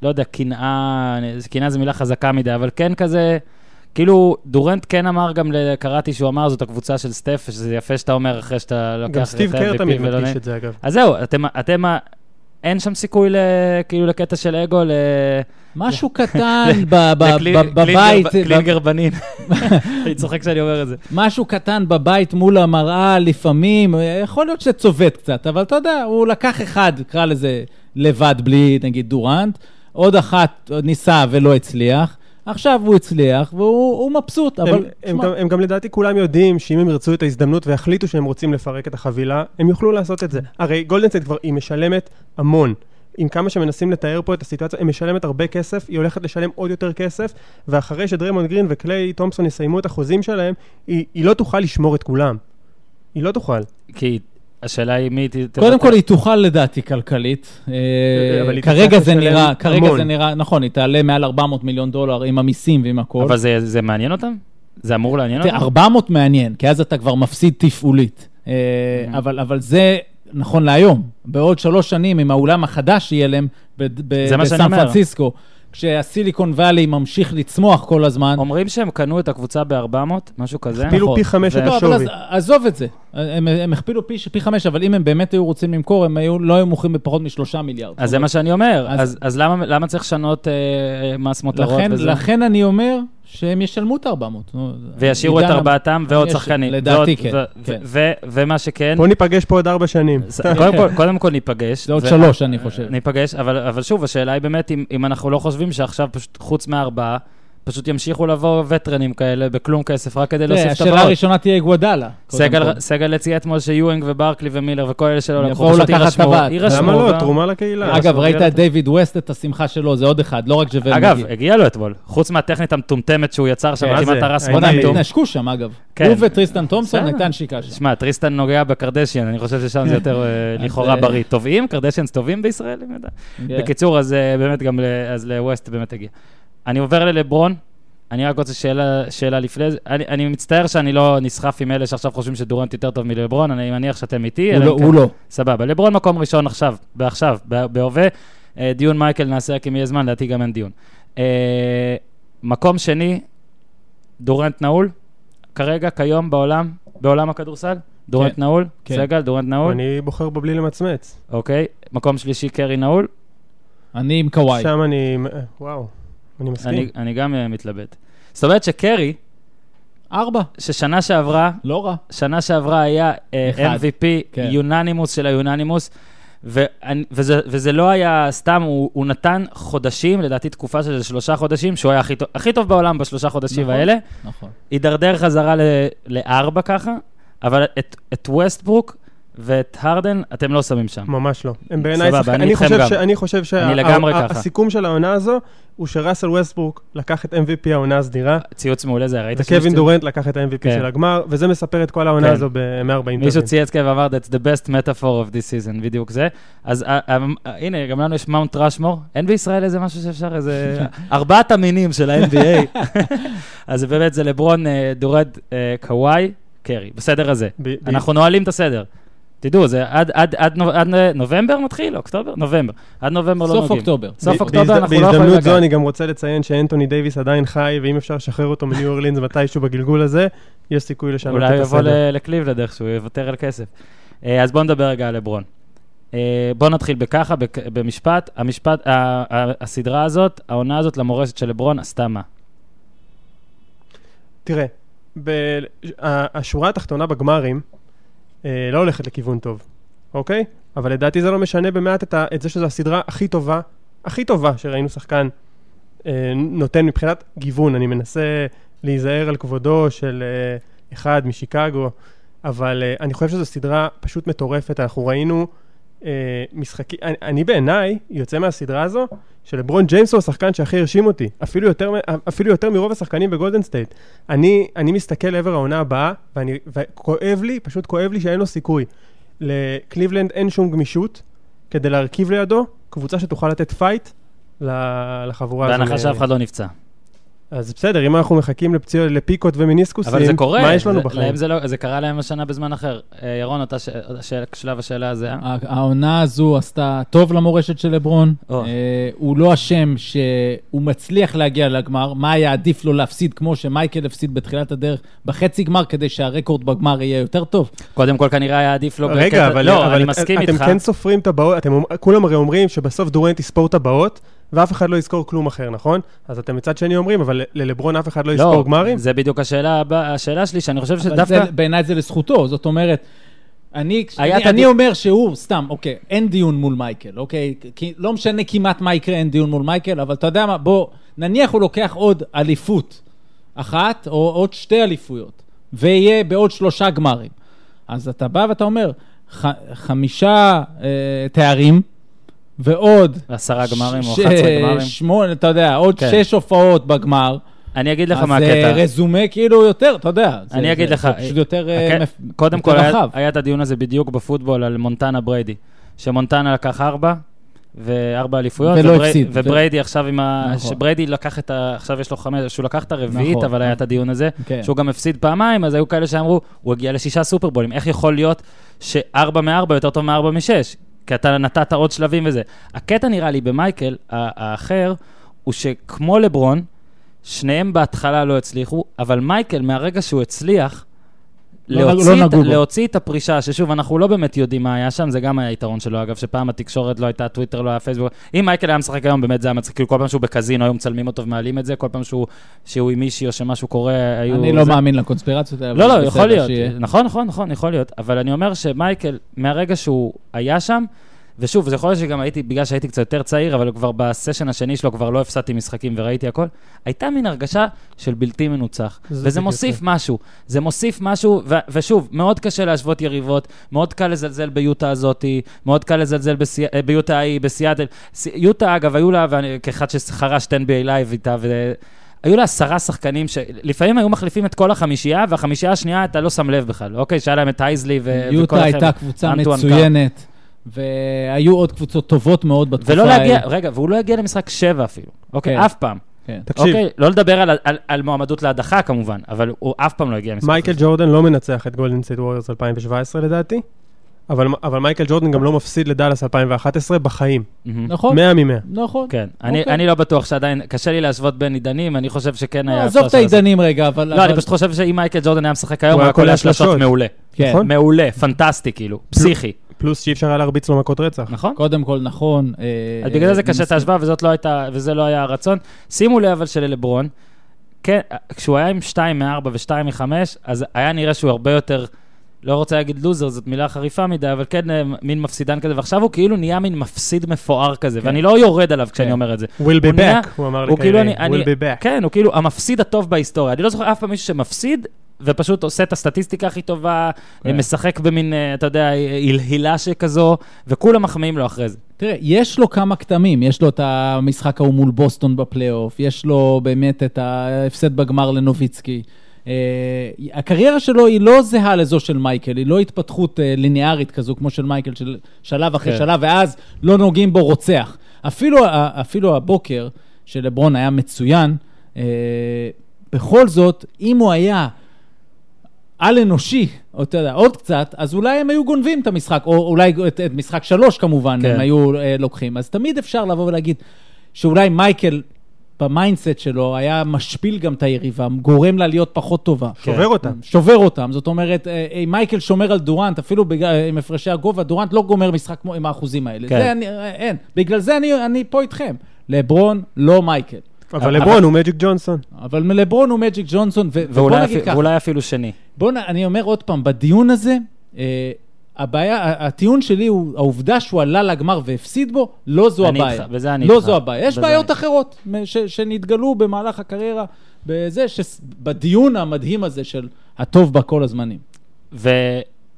לא יודע, קנאה, קנאה זו מילה חזקה מדי, אבל כן כזה, כאילו דורנט כן אמר גם, קראתי שהוא אמר, זאת הקבוצה של סטף, שזה יפה שאתה אומר אחרי שאתה לוקח. גם סטיב קר תמיד מתיש את זה אגב. אז זהו, אתם אין שם סיכוי כאילו לקטע של אגו, משהו קטן בבית. קלין גרבנין. אני צוחק שאני אומר את זה. משהו קטן בבית מול המראה לפעמים, יכול להיות שצובט קצת, אבל אתה יודע, הוא לקח אחד, קרא לזה לבד בלי, נגיד, דורנט, עוד אחת ניסה ולא הצליח, עכשיו הוא הצליח, והוא מבסוט, אבל... הם גם לדעתי כולם יודעים שאם הם ירצו את ההזדמנות והחליטו שהם רוצים לפרק את החבילה, הם יוכלו לעשות את זה. הרי גולדן סטייט כבר היא משלמת המון. עם כמה שמנסים לתאר פה את הסיטואציה, היא משלמת הרבה כסף, היא הולכת לשלם עוד יותר כסף, ואחרי שדריימונד גרין וקליי תומפסון יסיימו את החוזים שלהם, היא לא תוכל לשמור את כולם. היא לא תוכל. כי... השאלה היא מי... קודם כל, היא תוכל לדעתי כלכלית. כרגע זה נראה, נכון, היא תעלה מעל $400 מיליון עם המיסים ועם הכל. אבל זה מעניין אותם? זה אמור לעניין אותם? 400 מעניין, כי אז אתה כבר מפסיד תפעולית. אבל זה נכון להיום. בעוד 3 שנים, עם האולם החדש שיהיה להם בסן פרנסיסקו, כשהסיליקון ואלי ממשיך לצמוח כל הזמן. אומרים שהם קנו את הקבוצה ב-400, משהו כזה. הכפילו פי 5 את השווי. עזוב את זה. הם הכפילו פי 5, אבל אם הם באמת היו רוצים למכור, הם לא היו מוכרים בפחות מ$3 מיליארד. אז זה מה שאני אומר. אז למה צריך שנות מס מותרות? לכן אני אומר שהם ישלמו את 400. וישאירו את 400 ועוד שחקנים. לדעתי כן. ומה שכן... פה ניפגש פה עוד 4 שנים. קודם כל ניפגש. זה עוד 3 אני חושב. ניפגש, אבל שוב, השאלה היא באמת אם אנחנו לא חושבים שעכשיו חוץ מה-4, פשוט ימשיכו לבוא וטרנים כאלה בכלום כסף, רק כדי להוסיף את הבאות. השאלה הראשונה תהיה איגוודאלה. סגל הציע אתמול שיואינג וברקלי ומילר וכל אלה שלא לקחו, פשוט יירשמו. למה לא? תרומה לקהילה. אגב, ראית את דיוויד ווסט, את השמחה שלו, זה עוד אחד, לא רק ג'וון מגיע. אגב, הגיע לו אתמול. חוץ מהטכנית המטומטמת שהוא יצר שם, כמעט הרס מונאיתום. נשקו שם, אגב. הוא וטריסטן תומסון נתן שיקה שם. שמע, טריסטן נוגע בקרדשיאן, אני חושב ששם זה יותר לכאורה בריא. טובים, קרדשיאנס טובים בישראל, אני יודע. בקיצור, אז באמת גם לווסט באמת הגיע. אני עובר ללברון, אני רק רוצה שאלה לפני זה, אני מצטער שאני לא נסחף עם אלה שעכשיו חושבים שדורנט יותר טוב מלברון, אני מניח שאתם איתי. הוא לא. סבבה, לברון מקום ראשון עכשיו, בהווה, דיון מייקל נעשה רק אם יהיה זמן, לדעתי גם אין דיון. מקום שני, דורנט נעול, כרגע, כיום בעולם הכדורסל, דורנט נעול, סגל, דורנט נעול. אני בוחר בבלי למצמץ. אוקיי, מקום שלישי, קרי נעול. אני עם קוואי. שם אני, וואו. אני גם מתלבט. זאת אומרת שקרי, 4, ששנה שעברה, לא רע. שנה שעברה היה MVP, יוננימוס של היוננימוס, וזה לא היה סתם, הוא נתן חודשים, לדעתי תקופה של 3 חודשים, שהוא היה הכי טוב בעולם ב3 חודשים האלה. נכון. הידרדר חזרה ל4 ככה, אבל את ווסטברוק, ואת הרדן, אתם לא שמים שם. ממש לא. הם בעיניי אני חושב שהסיכום של העונה הזו הוא שרסל ווסטברוק לקח את MVP העונה הסדירה. ציוץ מעולה זה, ראית? וקווין דורנט לקח את MVP של הגמר, וזה מספר את כל העונה הזו ב-140. מישהו צייץ כאב ואמר, that's the best metaphor of this season, בדיוק זה. אז הנה, גם לנו יש מאונט רשמור. אין בישראל איזה משהו שאפשר, איזה 4 המינים של ה-NBA. אז באמת זה לברון, דורנט, קוואי, קרי. בסדר הזה. אנחנו נועלים את הסדר. תדעו, זה עד נובמבר מתחיל, אוקטובר? נובמבר. עד נובמבר לא נוגעים. סוף אוקטובר. סוף אוקטובר אנחנו לא יכולים לגע. בהזדמנות זו אני גם רוצה לציין שאנטוני דייביס עדיין חי, ואם אפשר לשחרר אותו מניו אורלינס מתישהו בגלגול הזה, יש סיכוי לשנות את הסדר. אולי יבוא לקליבלנד איכשהו, יוותר על כסף. אז בואו נדבר רגע על לברון. בואו נתחיל בככה, במשפט. הסדרה הזאת, העונה הזאת למורשת של לברון, עשתה מה? תראה, השורה התחתונה בגמרים לא הולכת לכיוון טוב, אוקיי? אבל לדעתי זה לא משנה במעט את זה שזו הסדרה הכי טובה, הכי טובה שראינו שחקן נותן מבחינת גיוון. אני מנסה להיזהר על כבודו של אחד משיקגו, אבל אני חושב שזו סדרה פשוט מטורפת. אנחנו ראינו משחקים, אני בעיניי יוצא מהסדרה הזו שלברון ג'יימס הוא השחקן שהכי הרשים אותי, אפילו יותר מרוב השחקנים בגולדן סטייט. אני מסתכל לעבר העונה הבאה, וכואב לי שאין לו סיכוי. לקליבלנד אין שום גמישות כדי להרכיב לידו קבוצה שתוכל לתת פייט לחבורה הזו. בהנחה שאף אחד לא נפצע. אז בסדר, אם אנחנו מחכים לפיקות ומיניסקוסים, אבל זה קורה, מה יש לנו בחיים? זה קרה להם השנה בזמן אחר. ירון, אותה שלב השאלה הזה. העונה הזו עשתה טוב למורשת של לברון. הוא לא אשם שהוא מצליח להגיע לגמר. מה היה עדיף לו להפסיד כמו שמייקל הפסיד בתחילת הדרך בחצי גמר כדי שהרקורד בגמר יהיה יותר טוב? קודם כל כנראה היה עדיף לו. רגע, אבל אני מסכים איתך. אתם כן סופרים טבעות, כולם הרי אומרים שבסוף דורנט יספור טבעות, ואף אחד לא יזכור כלום אחר, נכון? אז אתם מצד שני אומרים, אבל ללברון אף אחד לא יזכור גמרים? זה בדיוק השאלה שלי, שאני חושב שדווקא... בעיניי זה לזכותו, זאת אומרת, אני אומר שהוא, סתם, אוקיי, אין דיון מול מייקל, אוקיי? לא משנה כמעט מה יקרה, אין דיון מול מייקל, אבל אתה יודע מה, בוא, נניח הוא לוקח עוד אליפות אחת, או עוד 2 אליפויות, ויהיה בעוד 3 גמרים. אז אתה בא ואתה אומר, 5 תארים, ועוד 10 גמרים או 11 גמרים. 8, אתה יודע, עוד 6 הופעות בגמר. אני אגיד לך מה הקטע. אז רזומה כאילו יותר, אתה יודע. אני אגיד לך. פשוט יותר רחב. קודם כל, היה את הדיון הזה בדיוק בפוטבול על מונטנה בריידי. שמונטנה לקח 4 אליפויות. ולא הפסיד. ובריידי עכשיו עם ה... שבריידי לקח את ה... עכשיו יש לו 5, שהוא לקח את הרביעית, אבל היה את הדיון הזה. שהוא גם הפסיד פעמיים, אז היו כאלה שאמרו, הוא הגיע ל6 סופרבולים. איך יכול להיות ש4 מ4 יותר טוב מ4 מ6? כי אתה נתת עוד שלבים וזה. הקטע נראה לי במייקל, האחר, הוא שכמו לברון, שניהם בהתחלה לא הצליחו, אבל מייקל, מהרגע שהוא הצליח, להוציא את הפרישה, ששוב, אנחנו לא באמת יודעים מה היה שם, זה גם היה יתרון שלו, אגב, שפעם התקשורת לא הייתה, טוויטר לא היה, פייסבוק. אם מייקל היה משחק היום, באמת זה היה מצחיק, כאילו כל פעם שהוא בקזינו, היום מצלמים אותו ומעלים את זה, כל פעם שהוא עם מישהי או שמשהו קורה, אני לא מאמין לקונספירציות. לא, לא, יכול להיות, נכון, יכול להיות, אבל אני אומר שמייקל, מהרגע שהוא היה שם, ושוב, זה יכול להיות שגם הייתי, בגלל שהייתי קצת יותר צעיר, אבל כבר בסשן השני שלו כבר לא הפסעתי משחקים וראיתי הכל, הייתה מין הרגשה של בלתי מנוצח. וזה מוסיף משהו. זה מוסיף משהו, ושוב, מאוד קשה להשוות יריבות, מאוד קל לזלזל ביוטה הזאת, מאוד קל לזלזל ביוטה ההיא, בסיאטל. יוטה, אגב, היו לה, כאחד שחרש NBA לייב איתה, היו לה 10 שחקנים שלפעמים היו מחליפים את כל החמישייה, והחמישייה השנייה אתה לא שם לב בכלל. אוקיי, שהיה להם את הייזלי וכל החבר'ה. והיו עוד קבוצות טובות מאוד בתקופה. רגע, והוא לא הגיע למשחק 7 אפילו. אוקיי, אף פעם. תקשיב. לא לדבר על מועמדות להדחה כמובן, אבל הוא אף פעם לא הגיע למשחק. מייקל ג'ורדן לא מנצח את גולדן סטייט ווריורס 2017 לדעתי, אבל מייקל ג'ורדן גם לא מפסיד לדאלאס 2011 בחיים. נכון. 100-100. נכון. כן. אני לא בטוח שעדיין, קשה לי להשוות בין עידנים, אני חושב שכן היה... עזוב את העידנים רגע, אבל... לא, אני פשוט חושב שאם מייקל ג'ורדן היה משחק היום, הוא הכל היה שלשות מעולה. נכון. מעולה, פנטסטי כאילו, פסיכי. פלוס שאי אפשר היה להרביץ לו מכות רצח. נכון. קודם כל, נכון. אז בגלל זה קשה תשווה, וזה לא היה הרצון. שימו לב אבל שללברון, כשהוא היה עם 2-4 ו-2-5, אז היה נראה שהוא הרבה יותר, לא רוצה להגיד לוזר, זאת מילה חריפה מדי, אבל כן מין מפסידן כזה, ועכשיו הוא כאילו נהיה מין מפסיד מפואר כזה, ואני לא יורד עליו כשאני אומר את זה. Will be back, הוא אמר לי כאלה. כן, הוא כאילו המפסיד הטוב בהיסטוריה. אני לא זוכר אף פעם מישהו שמפסיד, ופשוט עושה את הסטטיסטיקה הכי טובה, משחק במין, אתה יודע, הלהילה שכזו, וכולם מחמיאים לו אחרי זה. תראה, יש לו כמה קטמים, יש לו את המשחק ההוא מול בוסטון בפלייאוף, יש לו באמת את ההפסד בגמר לנוביצקי. הקריירה שלו היא לא זהה לזו של מייקל, היא לא התפתחות ליניארית כזו, כמו של מייקל, של שלב אחרי שלב, ואז לא נוגעים בו רוצח. אפילו הבוקר שלברון היה מצוין, בכל זאת, אם הוא היה... על אנושי, עוד קצת, אז אולי הם היו גונבים את המשחק, או אולי את משחק 3 כמובן, הם היו לוקחים. אז תמיד אפשר לבוא ולהגיד, שאולי מייקל, במיינדסט שלו, היה משפיל גם את היריבה, גורם לה להיות פחות טובה. שובר אותם. שובר אותם, זאת אומרת, מייקל שומר על דורנט, אפילו עם הפרשי הגובה, דורנט לא גומר משחק עם האחוזים האלה. אין, בגלל זה אני פה איתכם. לברון, לא מייקל. אבל לברון הוא מג'יק ג'ונסון. אבל לברון הוא מג'יק ג'ונסון, ואולי אפילו שני. אני אומר עוד פעם, בדיון הזה, הטיעון שלי הוא, העובדה שהוא עלה לגמר והפסיד בו, לא זו הבעיה. לא זו הבעיה. יש בעיות אחרות שנתגלו במהלך הקריירה, בדיון המדהים הזה של הטוב בכל הזמנים.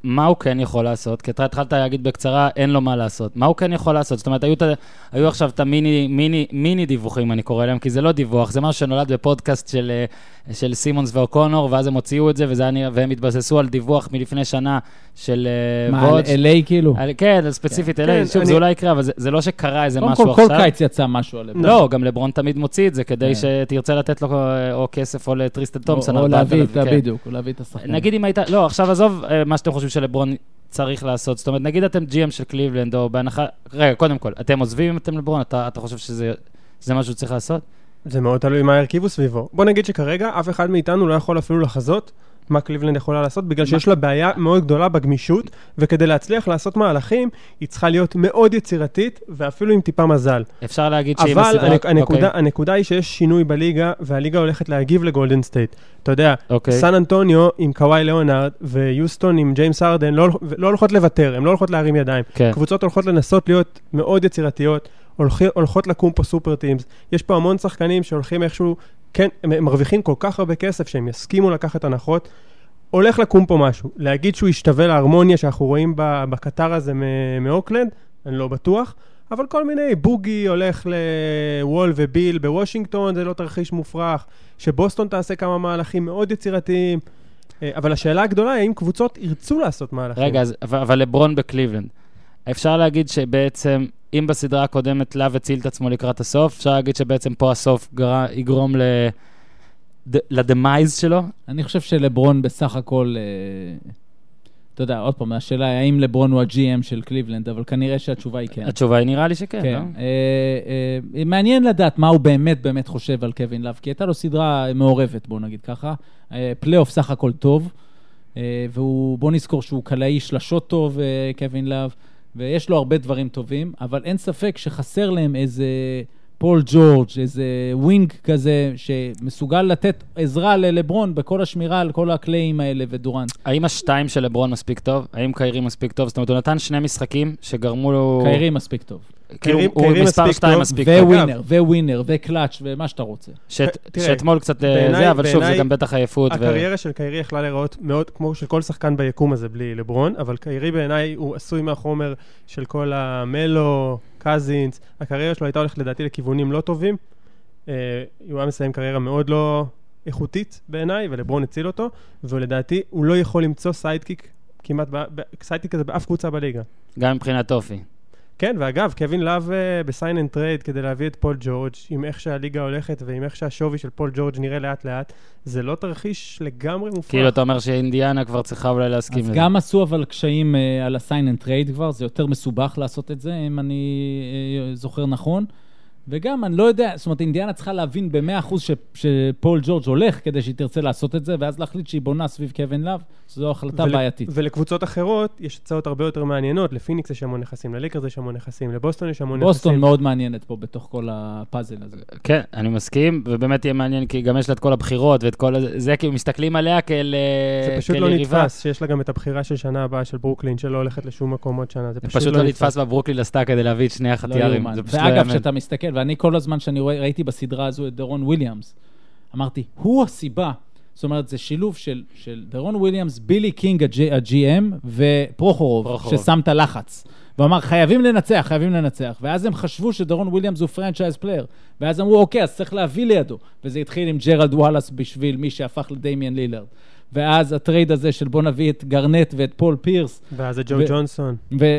מה הוא כן יכול לעשות? כי אתה התחלת להגיד בקצרה, אין לו מה לעשות. מה הוא כן יכול לעשות? זאת אומרת, היו עכשיו את המיני דיווחים, אני קורא להם, כי זה לא דיווח, זה משהו שנולד בפודקאסט של סימונס ואוקונור, ואז הם הוציאו את זה, והם התבססו על דיווח מלפני שנה של וודג'. על LA כאילו? כן, ספציפית LA, שוב, זה אולי יקרה, אבל זה לא שקרה איזה משהו עכשיו. כל קיץ יצא משהו עליו. לא, גם לברון תמיד מוציא את זה, כדי שתרצה לתת לו או כסף או לטריסטן תומפסון. או להביא את השחקן. נגיד אם היית, לא, עכשיו עזוב מה שאתם חושבים שלברון צריך לעשות. זאת אומרת, נגיד אתם GM של קליבלנד, או בהנחה, רגע, קודם כל, אתם עוזבים אם אתם לברון, אתה חושב שזה משהו שצריך לעשות? זה מאוד תלוי מה הרכיב הוא סביבו. בוא נגיד שכרגע אף אחד מאיתנו לא יכול אפילו לחזות מה קליבלנד יכולה לעשות, בגלל שיש לה בעיה מאוד גדולה בגמישות, וכדי להצליח לעשות מהלכים, היא צריכה להיות מאוד יצירתית, ואפילו עם טיפה מזל. אפשר להגיד שהיא מסביבה... אבל הנקודה היא שיש שינוי בליגה, והליגה הולכת להגיב לגולדן סטייט. אתה יודע, סן אנטוניו עם קוואי ליאונרד, ויוסטון עם ג'יימס ארדן, לא הולכות לוותר, הן לא הולכות להרים ידיים. קבוצות הולכות לנסות להיות מאוד יצירתיות, הולכות לקום פה סופר טימס. יש פה המון שחקנים שהולכים איכשהו, כן, הם מרוויחים כל כך הרבה כסף שהם יסכימו לקחת הנחות. הולך לקום פה משהו. להגיד שהוא ישתווה להרמוניה שאנחנו רואים בקטר הזה מאוקלנד, אני לא בטוח, אבל כל מיני, בוגי הולך לוול וביל בוושינגטון, זה לא תרחיש מופרך, שבוסטון תעשה כמה מהלכים מאוד יצירתיים, אבל השאלה הגדולה היא האם קבוצות ירצו לעשות מהלכים. רגע, אבל לברון בקליבלנד. אפשר להגיד שבעצם... אם בסדרה הקודמת לה וציל את עצמו לקראת הסוף, אפשר להגיד שבעצם פה הסוף יגרום לדמייז שלו? אני חושב שלברון בסך הכל, אתה יודע, עוד פעם, השאלה היא האם לברון הוא הג'י-אם של קליבלנד, אבל כנראה שהתשובה היא כן. התשובה היא נראה לי שכן, לא? מעניין לדעת מה הוא באמת חושב על קווין לב, כי הייתה לו סדרה מעורבת, בוא נגיד ככה, פלייאוף סך הכל טוב, ובוא נזכור שהוא קלעי שלשות טוב, קווין לאב, ויש לו הרבה דברים טובים, אבל אין ספק שחסר להם איזה פול ג'ורג', איזה ווינג כזה, שמסוגל לתת עזרה ללברון בכל השמירה על כל הקלעים האלה ודורנט. האם השתיים של לברון מספיק טוב? האם קיירי מספיק טוב? זאת אומרת, הוא נתן שני משחקים שגרמו לו... קיירי מספיק טוב. קיירי מספיק טוב. וווינר, וווינר, וקלאץ' ומה שאתה רוצה. שאתמול קצת זה, אבל שוב, זה גם בטח עייפות. הקריירה של קיירי יכלה להיראות מאוד כמו של כל שחקן ביקום הזה בלי לברון, אבל קיירי בעיניי הוא עשוי מהחומר של כל המלו... קזינס, הקריירה שלו הייתה הולכת לדעתי לכיוונים לא טובים, הוא היה מסיים קריירה מאוד לא איכותית בעיניי, ולברון הציל אותו, ולדעתי הוא לא יכול למצוא סיידקיק כמעט, סיידקיק כזה באף קבוצה בליגה. גם מבחינת אופי. כן, ואגב, קווין לאב בסיין אנד טרייד כדי להביא את פול ג'ורג' עם איך שהליגה הולכת ועם איך שהשווי של פול ג'ורג' נראה לאט לאט, זה לא תרחיש לגמרי מופרך. כאילו אתה אומר שאינדיאנה כבר צריכה אולי להסכים. אז גם עשו אבל קשיים על הסיין אנד טרייד כבר, זה יותר מסובך לעשות את זה, אם אני זוכר נכון. וגם אני לא יודע, זאת אומרת, אינדיאנה צריכה להבין ב-100% שפול ג'ורג' הולך כדי שהיא תרצה לעשות את זה, ואז להחליט שהיא בונה סביב קווין לאב, שזו החלטה בעייתית. ולקבוצות אחרות יש הצעות הרבה יותר מעניינות, לפיניקס יש המון נכסים, לליקרס יש המון נכסים, לבוסטון יש המון נכסים. בוסטון מאוד מעניינת פה בתוך כל הפאזל הזה. כן, אני מסכים, ובאמת יהיה מעניין, כי גם יש לה את כל הבחירות ואת כל זה, כי מסתכלים עליה כאל... זה פשוט לא נתפס, שיש לה גם את הבחירה של שנה הבאה של ברוקלין, שלא הולכת לשום מקום עוד שנה. זה פשוט לא נתפס בברוקלין לסטה כדי להביא את שני החטיירים. ואגב, שאתה מסתכל, ואני כל הזמן שאני ראיתי בסדרה הזו את דרון וויליאמס, אמרתי, הוא הסיבה. זאת אומרת, זה שילוב של דרון וויליאמס, בילי קינג הג'י-אם, ופרוחורוב, ששם את הלחץ. ואמר, חייבים לנצח, חייבים לנצח. ואז הם חשבו שדרון וויליאמס הוא פרנצ'ייז פלייר. ואז אמרו, אוקיי, אז צריך להביא לידו. וזה התחיל עם ג'רלד וואלאס בשביל מי שהפך לדמיין לילארד. ואז הטרייד הזה של בוא נביא את גרנט ואת פול פירס. ואז ג'ו ג'ונסון.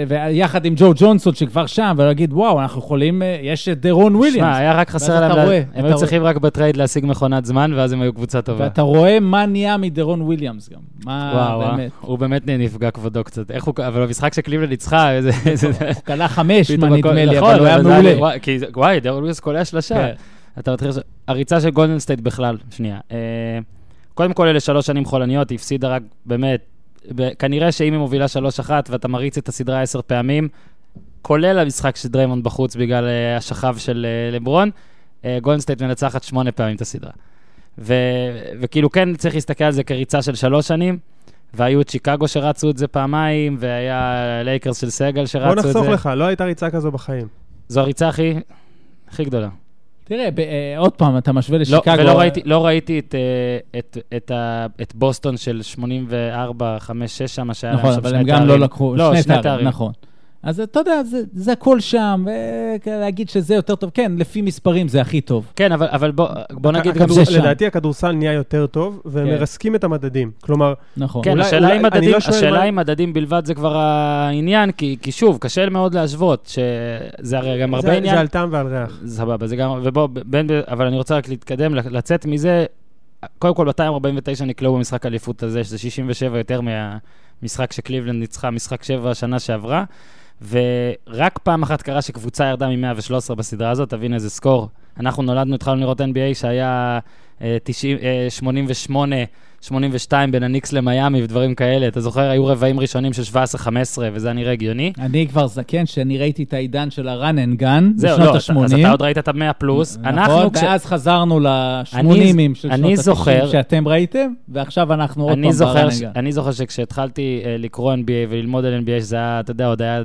ויחד עם ג'ו ג'ונסון שכבר שם, ולהגיד וואו, אנחנו יכולים, יש את דרון וויליאמס. שמע, היה רק חסר עליהם, הם היו צריכים רק בטרייד להשיג מכונת זמן, ואז הם היו קבוצה טובה. ואתה רואה מה נהיה מדרון וויליאמס גם. וואו, הוא באמת נפגע כבודו קצת. אבל במשחק שקליבלנד ניצחה, הוא קלה 5, מה נדמה לי, אבל הוא היה מעולה. וואי, דרון וויליאמס קולע שלושה. הריצה של גולדן סטייט בכלל, שנייה. קודם כל אלה 3 שנים חולניות, היא הפסידה רק באמת, כנראה שאם היא מובילה 3-1 ואתה מריץ את הסדרה 10 פעמים, כולל המשחק של דריימונד בחוץ בגלל השכב של לברון, גולדן סטייט מנצחת 8 פעמים את הסדרה. וכאילו כן צריך להסתכל על זה כריצה של 3 שנים, והיו את שיקגו שרצו את זה פעמיים, והיה לייקרס של סגל שרצו את זה. בוא נחסוך לך, לא הייתה ריצה כזו בחיים. זו הריצה הכי גדולה. תראה, עוד פעם, אתה משווה לשיקגו. ולא ראיתי את בוסטון של 84, 5, 6 שם, שהיה להם שם שני תארים. נכון, אבל הם גם לא לקחו שני תארים. נכון. אז אתה יודע, זה הכל שם, ולהגיד שזה יותר טוב. כן, לפי מספרים זה הכי טוב. כן, אבל בוא נגיד גם זה שם. לדעתי הכדורסל נהיה יותר טוב, והם מרסקים את המדדים. כלומר, השאלה עם מדדים בלבד זה כבר העניין, כי שוב, קשה מאוד להשוות, שזה הרי גם הרבה עניין. זה על טעם ועל ריח. סבבה, זה גם, אבל אני רוצה רק להתקדם, לצאת מזה, קודם כל 249 נקלעו במשחק האליפות הזה, שזה 67 יותר מהמשחק שקליבלנד ניצחה, משחק 7 השנה שעברה. ורק פעם אחת קרה שקבוצה ירדה מ-113 בסדרה הזאת, תבין איזה סקור. אנחנו נולדנו, התחלנו לראות NBA שהיה 88, 82 בין הניקס למיאמי ודברים כאלה. אתה זוכר, היו רבעים ראשונים של 17-15, וזה נראה הגיוני. אני כבר זקן שאני ראיתי את העידן של הרן and gun בשנות ה-80. אז אתה עוד ראית את ה-100 פלוס. נכון, ואז חזרנו ל-80 של שנות ה-90 שאתם ראיתם, ועכשיו אנחנו עוד פעם ברן and gun. אני זוכר שכשהתחלתי לקרוא NBA וללמוד על NBA, שזה היה, אתה יודע, עוד היה...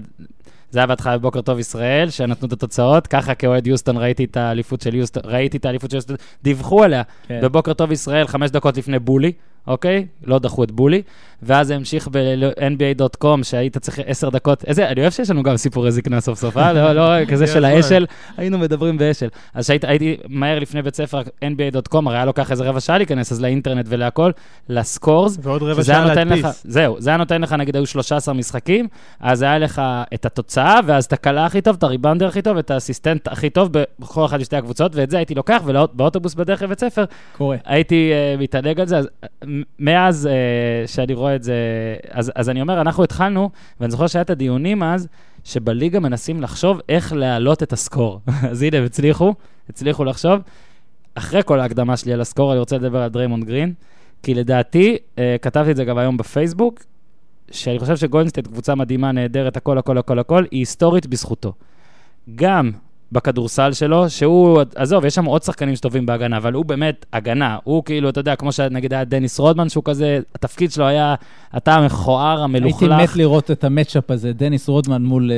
זה היה בהתחלה בבוקר טוב ישראל, שנתנו את התוצאות, ככה כאוהד יוסטון ראיתי את האליפות של יוסטון, דיווחו עליה, בבוקר טוב ישראל, 5 דקות לפני בולי, אוקיי? לא דחו את בולי, ואז המשיך ב-NBA.com, שהיית צריך 10 דקות, אני אוהב שיש לנו גם סיפורי זקנה סוף סוף, לא כזה של האשל, היינו מדברים באשל, אז שהייתי מהר לפני בית ספר, NBA.com, הרי היה לוקח איזה 15 דקות להיכנס, אז לאינטרנט ולהכל, לסקורס, ועוד 15 דקות להדפיס. זהו, זה היה נותן לך, נגיד היו 13 משחקים, אז היה לך את התוצאה, ואז את הקלה הכי טוב, את הריבאונדר הכי טוב, את האסיסטנט הכי טוב, בכל אחד משתי הקבוצות, ואת זה הייתי לוקח, ובאוטובוס בדרך לבית ספר, הייתי מתענג על זה, מאז שאני רואה את זה, אז אני אומר, אנחנו התחלנו, ואני זוכר שהיה את הדיונים אז, שבליגה מנסים לחשוב איך להעלות את הסקור. אז הנה, הם הצליחו לחשוב. אחרי כל ההקדמה שלי על הסקור, אני רוצה לדבר על דריימונד גרין, כי לדעתי, כתבתי את זה גם היום בפייסבוק, שאני חושב שגולדנסטייט קבוצה מדהימה, נהדרת, הכל, הכל, הכל, הכל, היא היסטורית בזכותו. גם בכדורסל שלו, שהוא, עזוב, יש שם עוד שחקנים שטובים בהגנה, אבל הוא באמת הגנה, הוא כאילו, אתה יודע, כמו שנגיד היה דניס רודמן, שהוא כזה, התפקיד שלו היה, אתה המכוער, המלוכלך. הייתי מת לראות את המאץ'אפ הזה, דניס רודמן מול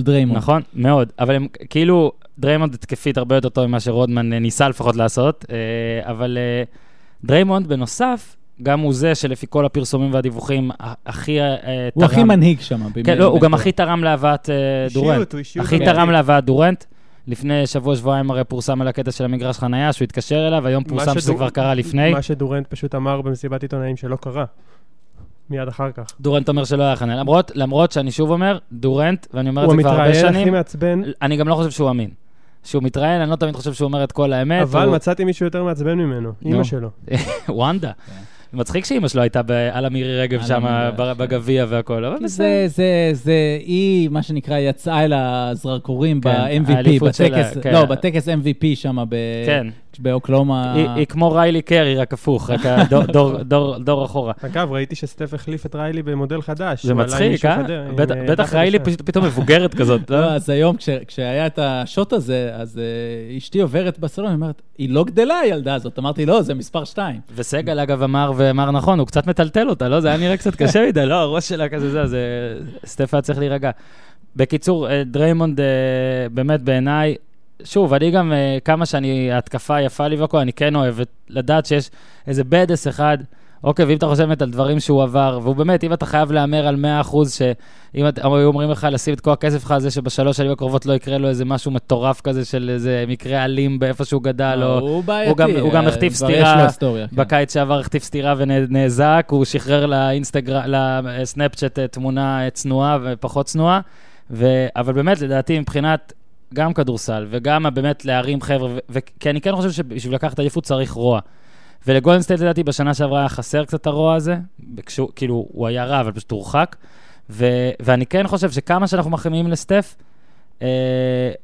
דריימונד. נכון, מאוד, אבל הם כאילו, דריימונד התקפית הרבה יותר טוב ממה שרודמן ניסה לפחות לעשות, אבל דריימונד בנוסף, גם הוא זה שלפי כל הפרסומים והדיווחים הכי תרם. הוא הכי מנהיג שם. כן, לא, הוא גם הכי תרם להבאת דורנט. הכי תרם להבאת דורנט. לפני שבוע-שבועיים הרי פורסם על הקטע של המגרש חנייה, שהוא התקשר אליו, היום פורסם שזה כבר קרה לפני. מה שדורנט פשוט אמר במסיבת עיתונאים שלא קרה. מיד אחר כך. דורנט אומר שלא היה חנייה. למרות שאני שוב אומר, דורנט, ואני אומר את זה כבר הרבה שנים. הוא המתראיין הכי מעצבן. אני גם לא חושב שהוא אמין. שהוא מתראיין, אני לא תמיד חושב שהוא אומר את כל האמת. אבל מצאתי מישהו יותר מעצבן ממנו, אמא שלו. וונדה. מצחיק שאמא שלו הייתה על המירי רגב שם בגביה והכל, אבל בסדר. זה, היא, מה שנקרא, יצאה אל הזרקורים ב-MVP, בטקס, לא, בטקס MVP שם באוקלאומה. היא כמו ריילי קרי, רק הפוך, רק דור אחורה. אגב, ראיתי שסטף החליף את ריילי במודל חדש. זה מצחיק, אה? בטח ריילי פתאום מבוגרת כזאת. לא, אז היום כשהיה את השוט הזה, אז אשתי עוברת בסלון, אומרת, היא לא גדלה הילדה הזאת. אמרתי, לא, זה מספר 2. וסגל, אגב, אמר נכון, הוא קצת מטלטל אותה, לא? זה היה נראה קצת קשה מדי, לא, הראש שלה כזה זה, סטפה צריך להירגע. בקיצור, דריימונד, באמת בעיניי, שוב, אני גם, כמה שאני, ההתקפה יפה לי וכל, אני כן אוהבת לדעת שיש איזה בדס אחד, אוקיי, ואם אתה חושבת על דברים שהוא עבר, והוא באמת, אם אתה חייב לאמר על 100%, שאם אומרים לך לשים את כל הכסף לך, זה שבשלוש שנים הקרובות לא יקרה לו איזה משהו מטורף כזה, של איזה מקרה אלים באיפה שהוא גדל, הוא בעייתי. הוא גם הכתיב סתירה, בקיץ שעבר הכתיב סתירה ונאזק, הוא שחרר לסנאפצ'אט תמונה צנועה ופחות צנועה, אבל באמת, לדעתי, מבחינת גם כדורסל, וגם באמת להרים חבר'ה, כי אני כן חושב שבשביל לקחת עדיפות צריך רוע. ולגולדן סטייט לדעתי בשנה שעברה היה חסר קצת הרוע הזה, כאילו הוא היה רע, אבל פשוט הורחק, ואני כן חושב שכמה שאנחנו מחמיאים לסטף,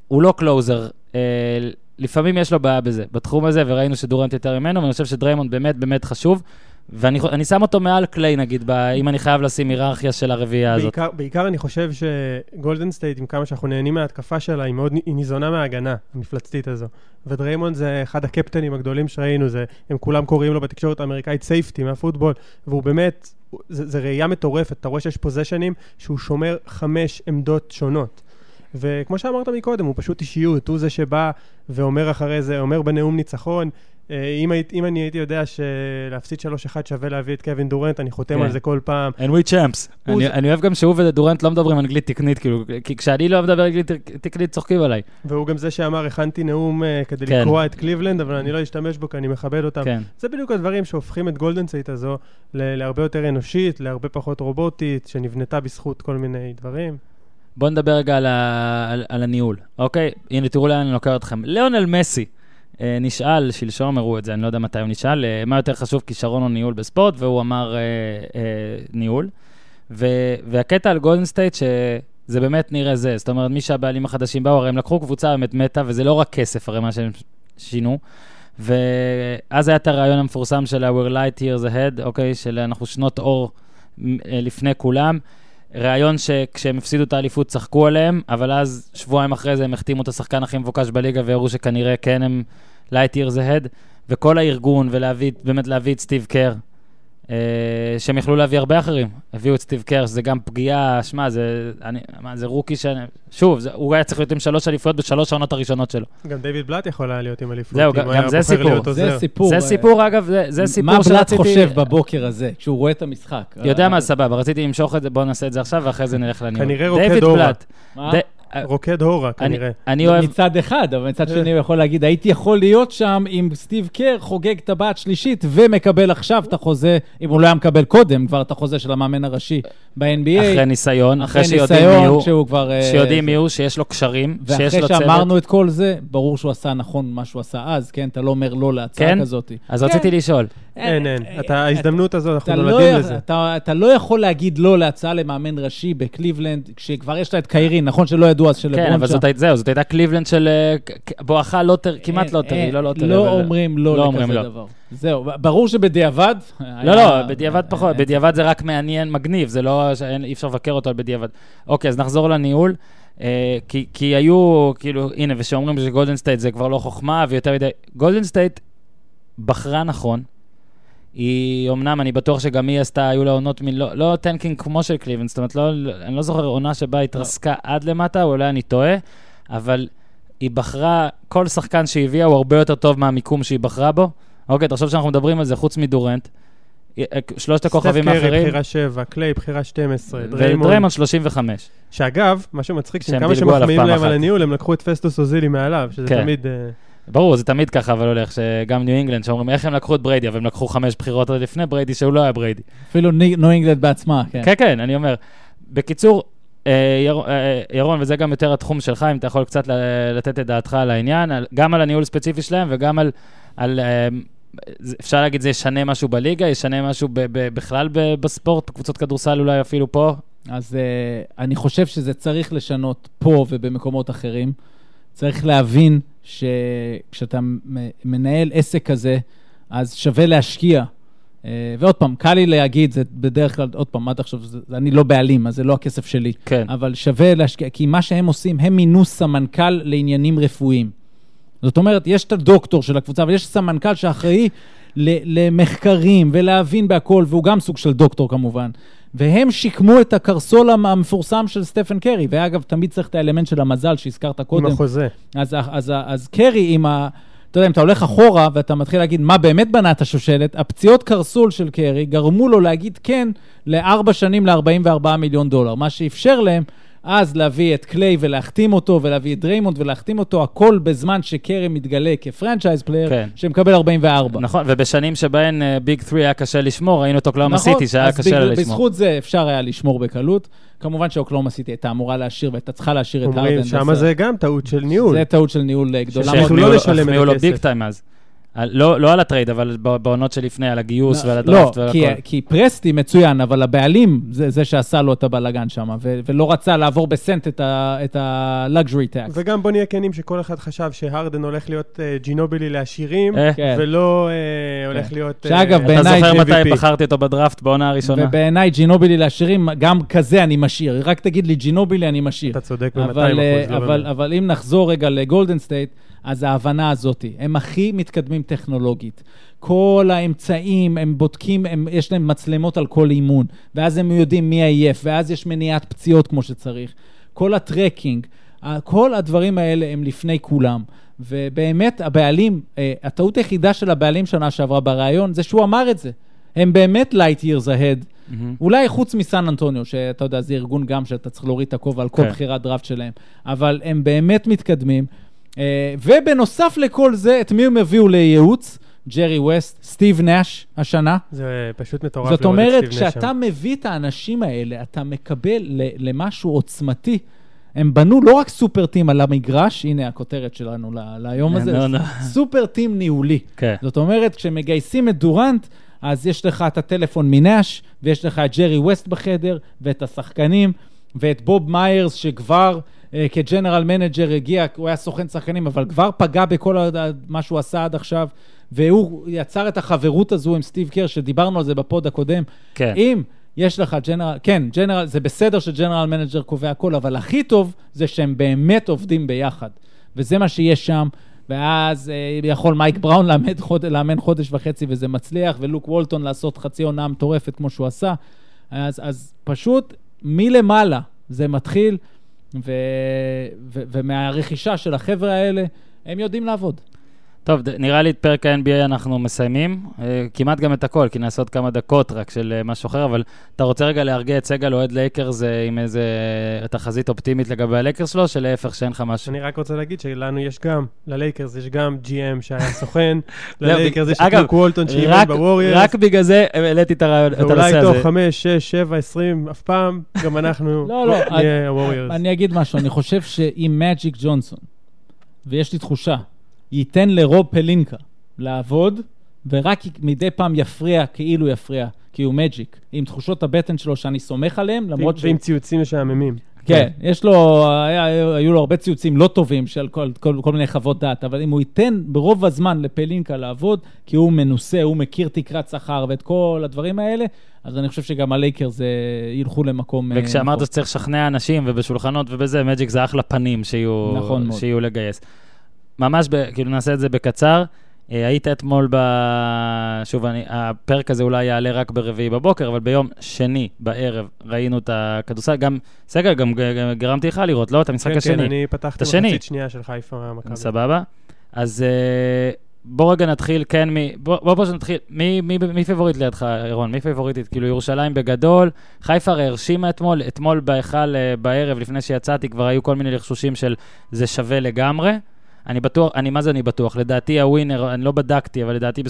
הוא לא קלוזר, לפעמים יש לו בעיה בזה, בתחום הזה, וראינו שדורנט יותר ממנו, ואני חושב שדריימונד באמת באמת חשוב, ואני שם אותו מעל קליי נגיד, אם אני חייב לשים היררכיה של הרביעייה הזאת. בעיקר אני חושב שגולדן סטייט, עם כמה שאנחנו נהנים מההתקפה שלה, היא ניזונה מההגנה המפלצתית הזו. ודריימונד זה אחד הקפטנים הגדולים שראינו, הם כולם קוראים לו בתקשורת האמריקאית סייפטי מהפוטבול, והוא באמת, זה ראייה מטורפת, אתה רואה שיש פוזיישנים שהוא שומר 5 עמדות שונות. וכמו שאמרת מקודם, הוא פשוט אישיות, הוא זה שבא ואומר אחרי זה, אומר בנאום ניצחון, אם אני הייתי יודע שלהפסיד 3-1 שווה להביא את קווין דורנט, אני חותם על זה כל פעם. And we champs. אני אוהב גם שהוא ודורנט לא מדברים אנגלית תקנית, כי כשאני לא מדבר אנגלית תקנית צוחקים עליי. והוא גם זה שאמר, הכנתי נאום כדי לקרוע את קליבלנד, אבל אני לא אשתמש בו כי אני מכבד אותם. זה בדיוק הדברים שהופכים את גולדן סטייט הזו להרבה יותר אנושית, להרבה פחות רובוטית, שנבנתה בזכות כל מיני דברים. בואו נדבר רגע על הניהול. אוקיי, הנה תראו לאן אני לוקח אתכם. ליאונל מסי נשאל, שלשום הראו את זה, אני לא יודע מתי הוא נשאל, מה יותר חשוב, כישרון או ניהול בספורט, והוא אמר ניהול. והקטע על גולדן סטייט, שזה באמת נראה זה. זאת אומרת, מי שהבעלים החדשים באו, הרי הם לקחו קבוצה באמת מתה, וזה לא רק כסף, הרי מה שהם שינו. ואז היה את הרעיון המפורסם של We're Light Years Ahead, אוקיי, של אנחנו שנות אור לפני כולם. רעיון שכשהם הפסידו את האליפות צחקו עליהם, אבל אז שבועיים אחרי זה הם החתימו את השחקן הכי מבוקש בליגה והראו שכנראה כן הם light years ahead, וכל הארגון, ובאמת להביא את סטיב קר, שהם יכלו להביא הרבה אחרים, הביאו את סטיב קר, שזה גם פגיעה, שמה, זה רוקי, שוב, הוא היה צריך להיות עם 3 אליפויות בשלוש העונות הראשונות שלו. גם דיוויד בלאט יכול היה להיות עם אליפות. זהו, גם זה סיפור. זה סיפור, אגב, זה סיפור שרציתי... מה בלאט חושב בבוקר הזה, כשהוא רואה את המשחק? יודע מה, סבבה, רציתי למשוך את זה, בואו נעשה את זה עכשיו, ואחרי זה נלך לניהול. כנראה רוקד הורה. מה? רוקד הורה, כנראה. מצד אחד, אבל מצד שני הוא יכול להגיד, הייתי יכול להיות שם עם סטיב קר, חוגג את הבת שלישית, ומקבל עכשיו את החוזה, אם הוא לא היה מקבל קודם, כבר את החוזה של המאמן הראשי ב-NBA. אחרי ניסיון, אחרי שיודעים מי הוא, שיש לו קשרים, שיש לו צוות. ואחרי שאמרנו את כל זה, ברור שהוא עשה נכון מה שהוא עשה אז, כן? אתה לא אומר לא להצעה כזאת. אז רציתי לשאול. אין. ההזדמנות הזאת, אנחנו נולדים לזה. אתה לא יכול להגיד לא להצעה למאמן ראשי בקליבלנד, כשכבר יש לה את קיירי, נכון שלא ידעו אז של לברון שם. כן, אבל זאת הייתה קליבלנד של בואכה כמעט לוטרי. לא אומרים לא לכזה דבר. זהו, ברור שבדיעבד... לא, בדיעבד פחות, בדיעבד זה רק מעניין, מגניב, זה לא, אי אפשר לבקר אותו על בדיעבד. אוקיי, אז נחזור לניהול, כי היו, כאילו, הנה, ושאומרים שגולדן סטייט זה כבר לא חוכמה, ויותר מדי, גולדן סטייט בחרה נכון, היא, אמנם, אני בטוח שגם היא עשתה, היו לה עונות, לא טנקינג כמו של קליבלנד, זאת אומרת, אני לא זוכר עונה שבה התרסקה עד למטה, אולי אני טועה, אבל היא בחרה, כל שחקן שהביאה הוא הרבה יותר טוב מהמיקום שהיא בחרה בו. אוקיי, תחשוב שאנחנו מדברים על זה, חוץ מדורנט. שלושת הכוכבים האחרים. סטף קרי בחירה 7, קליי בחירה 12, דריימונד 35. שאגב, משהו מצחיק, כמה שמחמיאים להם על הניהול, הם לקחו את פסטוס אוזילי מעליו, שזה תמיד... ברור, זה תמיד ככה, אבל הולך שגם ניו אינגלנד, שאומרים איך הם לקחו את בריידי, אבל הם לקחו 5 בחירות לפני בריידי, שהוא לא היה בריידי. אפילו ניו אינגלנד בעצמה, כן. כן, כן, אני אומר. בקיצור, ירון, וזה גם יותר התחום שלך, אם אתה יכול קצת לתת את דעתך על העניין, גם על הניהול ספציפי שלהם, וגם על אפשר להגיד, זה ישנה משהו בליגה, ישנה משהו בכלל בספורט, בקבוצות כדורסל אולי אפילו פה. אז אני חושב שזה צריך לשנות פה ובמקומות אחרים. צריך להבין שכשאתה מנהל עסק כזה, אז שווה להשקיע. ועוד פעם, קל לי להגיד, זה בדרך כלל, עוד פעם, מה אתה חושב? אני לא בעלים, אז זה לא הכסף שלי. כן. אבל שווה להשקיע, כי מה שהם עושים, הם מינו סמנכ"ל לעניינים רפואיים. זאת אומרת, יש את הדוקטור של הקבוצה, אבל יש סמנכ"ל שאחראי למחקרים ולהבין בהכל, והוא גם סוג של דוקטור כמובן. והם שיקמו את הקרסול המפורסם של סטפן קרי, ואגב, תמיד צריך את האלמנט של המזל שהזכרת קודם. עם החוזה. אז קרי עם ה... אתה יודע, אם אתה הולך אחורה ואתה מתחיל להגיד מה באמת בנה את השושלת, הפציעות קרסול של קרי גרמו לו להגיד כן ל-4 שנים ל-44 מיליון דולר, מה שאפשר להם אז להביא את קליי ולהחתים אותו, ולהביא את דריימונד ולהחתים אותו, הכל בזמן שקרי מתגלה כפרנצ'ייז פלייר, כן. שמקבל 44. נכון, ובשנים שבהן ביג 3 היה קשה לשמור, ראינו את אוקלאומה סיטי שהיה קשה לשמור. בזכות זה אפשר היה לשמור בקלות, כמובן שאוקלאומה סיטי הייתה אמורה להשאיר, והייתה צריכה להשאיר את הארדן. שמה זה גם טעות של ניהול. זה טעות של ניהול גדולה. שחמיאו לו ביג טיים אז. לא על הטרייד, אבל בעונות שלפני, על הגיוס ועל הדרפט ועל הכל. כי פרסטי מצוין, אבל הבעלים זה שעשה לו את הבלגן שם, ולא רצה לעבור בסנט את הלגז'רי טקס. וגם בוא נהיה כנים שכל אחד חשב שהרדן הולך להיות ג'ינובילי לעשירים, ולא הולך להיות... אתה זוכר מתי בחרתי אותו בדרפט בעונה הראשונה? ובעיניי ג'ינובילי לעשירים, גם כזה אני משאיר. רק תגיד לי ג'ינובילי אני משאיר. אתה צודק ב-200%. אבל אם נחזור רגע לגולדן סטייט, אז ההבנה הזאת, הם הכי מתקדמים טכנולוגית. כל האמצעים, הם בודקים, יש להם מצלמות על כל אימון, ואז הם יודעים מי עייף, ואז יש מניעת פציעות כמו שצריך. כל הטרקינג, כל הדברים האלה הם לפני כולם. ובאמת הבעלים, הטעות היחידה של הבעלים שנה שעברה ברעיון, זה שהוא אמר את זה. הם באמת light years ahead. אולי חוץ מסן אנטוניו, שאתה יודע, זה ארגון גם שאתה צריך להוריד את הכובע על כל בחירת דראפט שלהם. אבל הם באמת מתקדמים. ובנוסף לכל זה, את מי הם הביאו לייעוץ? ג'רי ווסט, סטיב נאש השנה. זה פשוט מטורף. זאת אומרת, כשאתה מביא את האנשים האלה, אתה מקבל למשהו עוצמתי. הם בנו לא רק סופר טים על המגרש, הנה הכותרת שלנו ליום הזה, סופר טים ניהולי. זאת אומרת, כשמגייסים את דורנט, אז יש לך את הטלפון מנאש, ויש לך את ג'רי ווסט בחדר, ואת השחקנים, ואת בוב מיירס שכבר... כג'נרל מנג'ר הגיע, הוא היה סוכן שחקנים, אבל כבר פגע בכל מה שהוא עשה עד עכשיו, והוא יצר את החברות הזו עם סטיב קר, שדיברנו על זה בפוד הקודם. כן. אם יש לך ג'נרל, כן, ג'נרל, זה בסדר שג'נרל מנג'ר קובע הכל, אבל הכי טוב זה שהם באמת עובדים ביחד. וזה מה שיש שם, ואז יכול מייק בראון לאמן חודש וחצי, וזה מצליח, ולוק וולטון לעשות חצי עונה מטורפת כמו שהוא עשה. אז פשוט מלמעלה זה מתחיל, ומהרכישה של החבר'ה האלה, הם יודעים לעבוד. טוב, נראה לי את פרק ה-NBA אנחנו מסיימים, כמעט גם את הכל, כי נעשה עוד כמה דקות רק של משהו אחר, אבל אתה רוצה רגע להרגיע את סגל אוהד לייקרס עם איזה תחזית אופטימית לגבי הלייקרס שלו, שלהפך שאין לך משהו. אני רק רוצה להגיד שלנו יש גם, ללייקרס יש גם GM שהיה סוכן, ללייקרס יש את לוק וולטון שאימן בווריארס. רק בגלל זה העליתי את הנושא הזה. ואולי תוך 5, 6, 7, 20, אף פעם, גם אנחנו נהיה הווריארס. אני אגיד משהו, אני חושב שאם מג'יק ג'ונסון, ויש לי תחושה ייתן לרוב פלינקה לעבוד, ורק מדי פעם יפריע, כאילו יפריע, כי הוא מג'יק, עם תחושות הבטן שלו שאני סומך עליהם, למרות ש... ועם ציוצים שעממים. כן, יש לו, היו לו הרבה ציוצים לא טובים של כל מיני חוות דעת, אבל אם הוא ייתן ברוב הזמן לפלינקה לעבוד, כי הוא מנוסה, הוא מכיר תקרת שכר ואת כל הדברים האלה, אז אני חושב שגם הלייקרס ילכו למקום... וכשאמרת שצריך לשכנע אנשים ובשולחנות ובזה, מג'יק זה אחלה פנים שיהיו לגייס. ממש, כאילו נעשה את זה בקצר, היית אתמול שוב, הפרק הזה אולי יעלה רק ברביעי בבוקר, אבל ביום שני בערב ראינו את הכדורסל, גם סגל, גם גרמתי לך לראות, לא? את המשחק השני. כן, אני פתחתי מחצית שנייה של חיפה מכבי. סבבה. אז בוא רגע נתחיל, כן, בוא נתחיל, מי פייבוריט לידך, אירון? מי פייבוריטית? כאילו ירושלים בגדול, חיפה הרשימה אתמול בהיכל בערב, לפני שיצאתי, כבר היו כל מיני לחשושים של זה שווה לגמרי. אני בטוח, אני בטוח, לדעתי הווינר, אני לא בדקתי, אבל לדעתי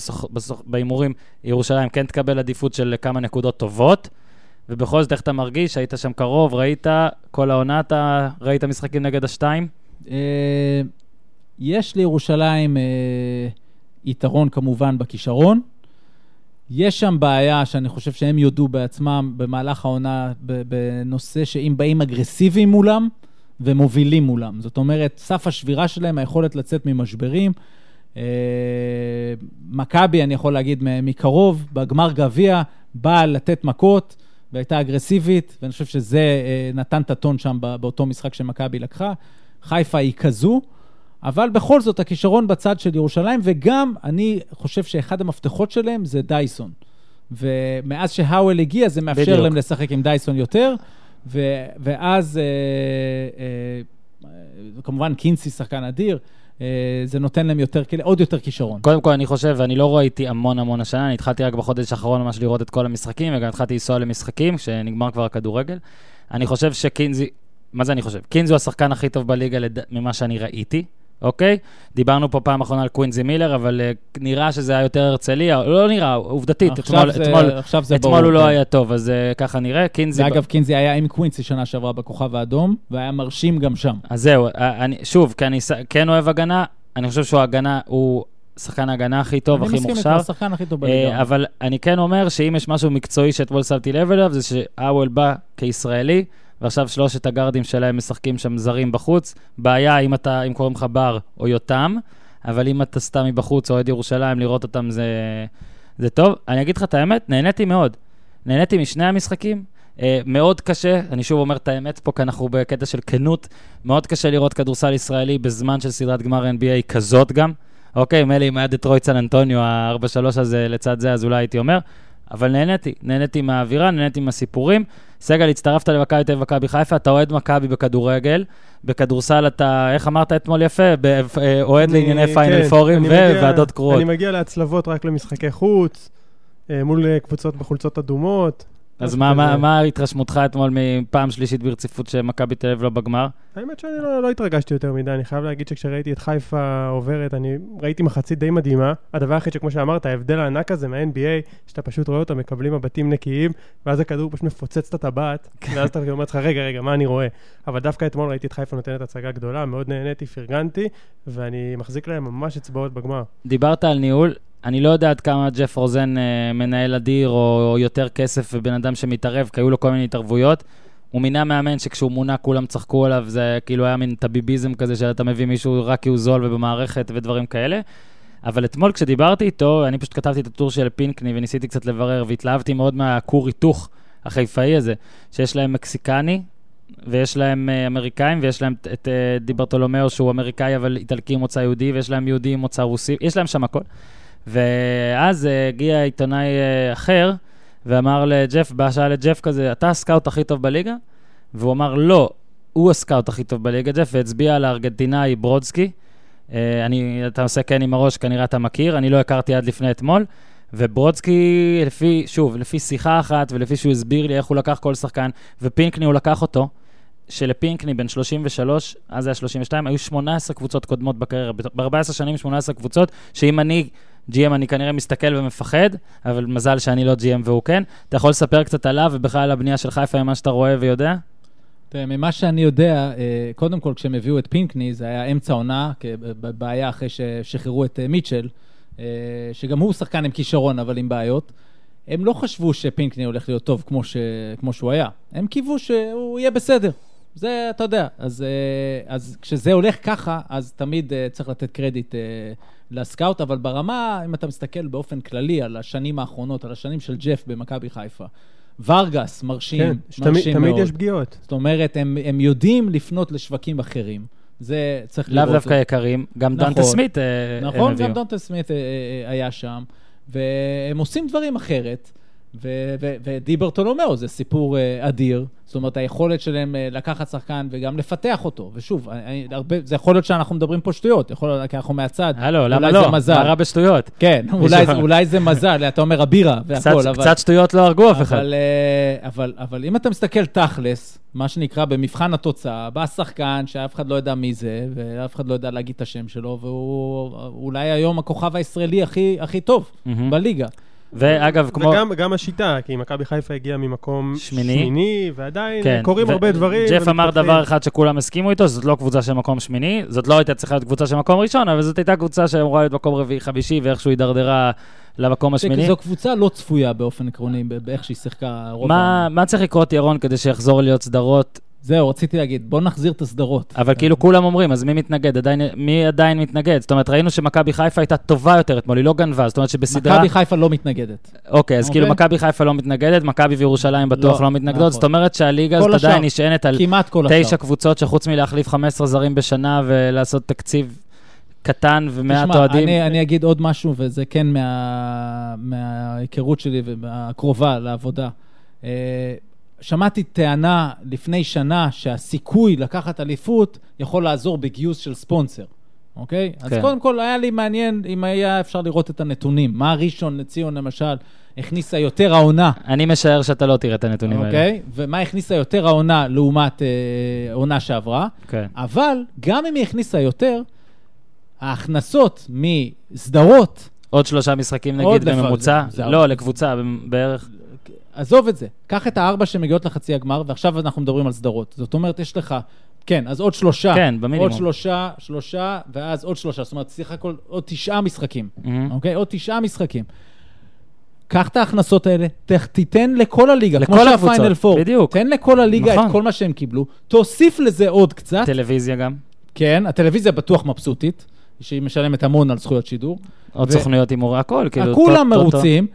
באימורים ירושלים כן תקבל עדיפות של כמה נקודות טובות, ובכל זאת איך אתה מרגיש, היית שם קרוב, ראית כל העונה, אתה ראית משחקים נגד השתיים? יש לירושלים יתרון כמובן בכישרון, יש שם בעיה שאני חושב שהם יודו בעצמם במהלך העונה בנושא שאם באים אגרסיביים מולם, ומובילים מולם. זאת אומרת, סף השבירה שלהם, היכולת לצאת ממשברים. מקבי, אני יכול להגיד, מקרוב, בגמר גביה, באה לתת מכות, והייתה אגרסיבית, ואני חושב שזה נתן תטון שם באותו משחק שמקבי לקחה. חיפה היא כזו, אבל בכל זאת, הכישרון בצד של ירושלים, וגם אני חושב שאחד המפתחות שלהם זה דייסון. ומאז שהאוול הגיע, זה מאפשר בדיוק. להם לשחק עם דייסון יותר, ואז כמובן קינסי שחקן אדיר, זה נותן להם עוד יותר כישרון. קודם כל אני חושב, ואני לא ראיתי המון השנה, אני התחלתי רק בחודש האחרון ממש לראות את כל המשחקים, וגם התחלתי לנסוע למשחקים, שנגמר כבר הכדורגל. אני חושב שקינזי, מה זה אני חושב? קינזי הוא השחקן הכי טוב בליגה ממה שאני ראיתי, אוקיי? דיברנו פה פעם אחרונה על קווינזי מילר, אבל נראה שזה היה יותר הרצליה, לא נראה, עובדתית, אתמול הוא לא היה טוב, אז ככה נראה. ואגב, קינזי היה עם קווינזי שנה שעברה בכוכב האדום, והיה מרשים גם שם. אז זהו, שוב, כי אני כן אוהב הגנה, אני חושב שהוא הגנה, הוא שחקן ההגנה הכי טוב, הכי מוכשר, אבל אני כן אומר שאם יש משהו מקצועי שאתמול שמתי לב אליו, זה שאוול בא כישראלי, ועכשיו שלושת הגרדים שלהם משחקים שם זרים בחוץ, בעיה אם קוראים לך בר או יותם, אבל אם אתה סתם מבחוץ או עד ירושלים, לראות אותם זה טוב. אני אגיד לך את האמת, נהניתי מאוד. נהניתי משני המשחקים, מאוד קשה, אני שוב אומר את האמת פה, כי אנחנו בקטע של כנות, מאוד קשה לראות כדורסל ישראלי בזמן של סדרת גמר NBA כזאת גם. אוקיי, מלי, אם היה דטרויט סן אנטוניו, ה-43 הזה לצד זה, אז אולי הייתי אומר... אבל נהניתי מהאווירה, נהניתי מהסיפורים. סגל, הצטרפת למכבי חיפה, אתה אוהד מכבי בכדורגל, בכדורסל אתה, איך אמרת אתמול יפה, אוהד לענייני פיינל פורים וועדות קרואות. אני מגיע להצלבות רק למשחקי חוץ, מול קבוצות בחולצות אדומות. אז מה התרשמותך אתמול מפעם שלישית ברציפות שמכבי תל אביב לא בגמר? האמת שאני לא התרגשתי יותר מדי, אני חייב להגיד שכשראיתי את חיפה עוברת, אני ראיתי מחצית די מדהימה. הדבר הכי שכמו שאמרת, ההבדל הענק הזה מה-NBA, שאתה פשוט רואה אותם מקבלים הבתים נקיים, ואז הכדור פשוט מפוצץ את הטבעת, ואז אתה אומר לך, רגע, מה אני רואה? אבל דווקא אתמול ראיתי את חיפה נותנת הצגה גדולה, מאוד נהניתי, פרגנתי, ואני מחזיק להם ממש אצבעות בגמר. דיברת על ניהול. אני לא יודע עד כמה ג'ף רוזן מנהל אדיר או יותר כסף ובן אדם שמתערב, כי היו לו כל מיני התערבויות. הוא מינה מאמן שכשהוא מונה כולם צחקו עליו, זה כאילו היה מין טביביזם כזה שאתה מביא מישהו רק כי הוא זול ובמערכת ודברים כאלה. אבל אתמול כשדיברתי איתו, אני פשוט כתבתי את הטור של פינקני וניסיתי קצת לברר, והתלהבתי מאוד מהכור היתוך החיפאי הזה, שיש להם מקסיקני ויש להם אמריקאים, ויש להם את דיברטולומיאו שהוא אמריקאי אבל איטלקי מוצא יהודי, ויש להם יהודי מוצא רוסי, יש להם שם הכל. ואז הגיע עיתונאי אחר ואמר לג'ף, שאל את ג'ף כזה, אתה הסקאוט הכי טוב בליגה? והוא אמר, לא, הוא הסקאוט הכי טוב בליגה, ג'ף, והצביע על הארגנטינאי ברודסקי. אתה עושה כן עם הראש, כנראה אתה מכיר, אני לא הכרתי עד לפני אתמול, וברודסקי, לפי שיחה אחת, ולפי שהוא הסביר לי איך הוא לקח כל שחקן, ופינקני הוא לקח אותו, שלפינקני בין 33, אז היה 32, היו 18 קבוצות קודמות בקריירה, ב-14 שנים 18 קבוצות, שאם אני GM אני כנראה מסתכל ומפחד, אבל מזל שאני לא GM והוא כן. אתה יכול לספר קצת עליו ובכלל על הבנייה של חיפה, מה שאתה רואה ויודע? תראה, ממה שאני יודע, קודם כל כשהם הביאו את פינקני, זה היה אמצע עונה, בעיה אחרי ששחררו את מיטשל, שגם הוא שחקן עם כישרון אבל עם בעיות. הם לא חשבו שפינקני הולך להיות טוב כמו שהוא היה. הם קיוו שהוא יהיה בסדר. זה, אתה יודע, אז כשזה הולך ככה, אז תמיד צריך לתת קרדיט לסקאוט, אבל ברמה, אם אתה מסתכל באופן כללי על השנים האחרונות, על השנים של ג'ף במכבי חיפה, ורגס מרשים, כן, מרשים מאוד. תמיד יש פגיעות. זאת אומרת, הם יודעים לפנות לשווקים אחרים. זה צריך לראות. לאו דווקא יקרים, גם דנטה סמית הביאו. נכון, גם דנטה סמית היה שם, והם עושים דברים אחרת, ודיברטולומאו זה סיפור אדיר, זאת אומרת היכולת שלהם לקחת שחקן וגם לפתח אותו, ושוב, זה יכול להיות שאנחנו מדברים פה שטויות, יכול להיות כי אנחנו מהצד, אולי זה מזל. מה רע בשטויות? כן, אולי זה מזל, אתה אומר הבירה והכל. קצת שטויות לא הרגו אף אחד. אבל אם אתה מסתכל תכלס, מה שנקרא במבחן התוצאה, בא שחקן שאף אחד לא יודע מי זה, ואף אחד לא יודע להגיד את השם שלו, והוא אולי היום הכוכב הישראלי הכי טוב בליגה. ואגב, כמו... וגם השיטה, כי מכבי חיפה הגיעה ממקום שמיני, ועדיין כן. קוראים הרבה דברים. ג'ף אמר דבר אחד שכולם הסכימו איתו, זאת לא קבוצה של מקום שמיני, זאת לא הייתה צריכה להיות קבוצה של מקום ראשון, אבל זאת הייתה קבוצה שאמורה להיות מקום רביעי חמישי, ואיכשהו היא דרדרה למקום השמיני. זו קבוצה לא צפויה באופן עקרוני, באיך שהיא שיחקה רוב. מה צריך לקרות ירון כדי שיחזור להיות סדרות? זהו, רציתי להגיד, בוא נחזיר את הסדרות. אבל כאילו כולם אומרים, אז מי מתנגד? מי עדיין מתנגד? זאת אומרת, ראינו שמכבי חיפה הייתה טובה יותר אתמול, היא לא גנבה, זאת אומרת שבסדרה... מכבי חיפה לא מתנגדת. אוקיי, אז כאילו מכבי חיפה לא מתנגדת, מכבי וירושלים בטוח לא מתנגדות, זאת אומרת שהליגה הזאת עדיין נשענת על 9 קבוצות, שחוץ מלהחליף 15 זרים בשנה ולעשות תקציב קטן ו100 תועדים. אני אגיד עוד משהו, וזה כן מההיכרות שלי והקרובה לעבודה. שמעתי טענה לפני שנה שהסיכוי לקחת אליפות יכול לעזור בגיוס של ספונסר, אוקיי? אז קודם כל היה לי מעניין אם היה אפשר לראות את הנתונים. מה ראשון לציון למשל הכניסה יותר העונה? אני משער שאתה לא תראה את הנתונים האלה. אוקיי, ומה הכניסה יותר העונה לעומת עונה שעברה? אבל גם אם היא הכניסה יותר, ההכנסות מסדרות... עוד 3 משחקים נגיד בממוצע? לא, לקבוצה בערך... עזוב את זה, קח את 4 שמגיעות לחצי הגמר, ועכשיו אנחנו מדברים על סדרות. זאת אומרת, יש לך, כן, אז עוד 3, כן, במינימום. עוד 3, ואז עוד 3, זאת אומרת, צריך הכל, עוד 9 משחקים, אוקיי? עוד 9 משחקים. קח את ההכנסות האלה, תיתן לכל הליגה, כמו שהפיינל 4, בדיוק. תן לכל הליגה את כל מה שהם קיבלו, תוסיף לזה עוד קצת. טלוויזיה גם. כן, הטלוויזיה בטוח מבסוטית, שהיא משלמת המון על זכויות שידור. עוד סוכנויות אימור, הכל, כאילו, כולם מרוצים.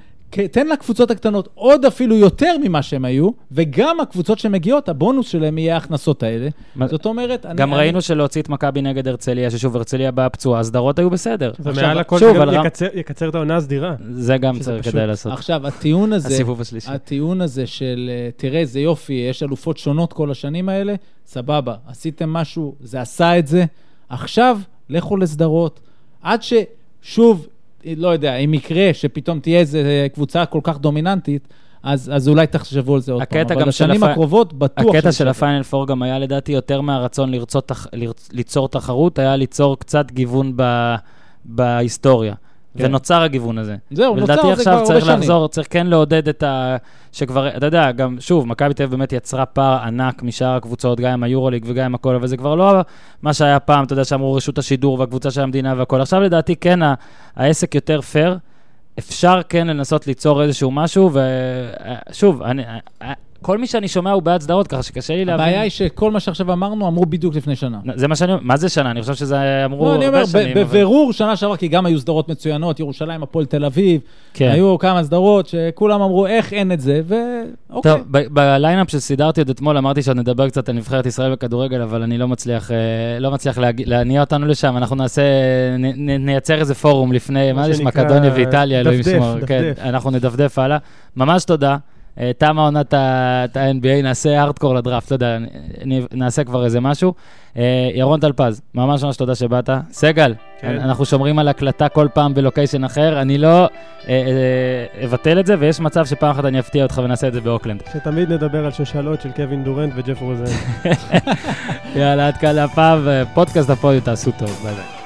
תן לקבוצות הקטנות עוד אפילו יותר ממה שהם היו, וגם הקבוצות שמגיעות, הבונוס שלהם יהיה ההכנסות האלה. זאת אומרת... גם ראינו שלהוציא את מכבי נגד הרצליה, ששוב הרצליה באה פצועה, הסדרות היו בסדר. ומעל הכל יקצר את העונה הסדירה. זה גם צריך כדי לעשות. עכשיו, הטיעון הזה של, תראה, זה יופי, יש אלופות שונות כל השנים האלה, סבבה, עשיתם משהו, זה עשה את זה, עכשיו לכו לסדרות, עד ששוב... לא יודע, אם יקרה שפתאום תהיה איזו קבוצה כל כך דומיננטית, אז אולי תחשבו על זה עוד פעם. אבל בשנים הקרובות בטוח... הקטע של הפיינל 4 גם היה לדעתי יותר מהרצון ליצור תחרות, היה ליצור קצת גיוון בהיסטוריה. ונוצר הגיוון הזה. זהו, נוצר זה כבר הרבה שנים. ולדעתי עכשיו צריך לחזור, צריך כן לעודד את ה... שכבר, אתה יודע, גם שוב, מכבי תל אביב באמת יצרה פער ענק משאר הקבוצות, גם עם היורוליג וגם עם הכל, אבל זה כבר לא מה שהיה פעם, אתה יודע, שאמרו רשות השידור והקבוצה של המדינה והכל. עכשיו לדעתי כן, העסק יותר פייר, אפשר כן לנסות ליצור איזשהו משהו, ושוב, כל מי שאני שומע הוא בעד סדרות, ככה שקשה לי להבין. הבעיה היא שכל מה שעכשיו אמרנו, אמרו בדיוק לפני שנה. זה מה שאני אומר, מה זה שנה? אני חושב שזה אמרו הרבה שנים. בבירור שנה שעבר, כי גם היו סדרות מצוינות, ירושלים, הפועל תל אביב, היו כמה סדרות שכולם אמרו איך אין את זה, ואוקיי. טוב, בליינאפ שסידרתי עוד אתמול, אמרתי שאני אדבר קצת על נבחרת ישראל בכדורגל, אבל אני לא מצליח להניע אותנו לשם. אנחנו נייצר איזה פורום לפני, מה זה, מקדוניה ואיטליה, אלוהים ישמור. אנחנו נדפדף הלאה. ממש תודה. תמה עונת ה-NBA, נעשה הארדקור לדראפט, לא יודע, נעשה כבר איזה משהו. ירון טלפז, ממש תודה שבאת. סגל, אנחנו שומרים על הקלטה כל פעם בלוקיישן אחר, אני לא אבטל את זה, ויש מצב שפעם אחת אני אפתיע אותך ונעשה את זה באוקלנד. שתמיד נדבר על שושלות של קווין דורנט וג'ף רוזן. יאללה, עד כאן הפעם, פודקאסט הפודיום, תעשו טוב, ביי.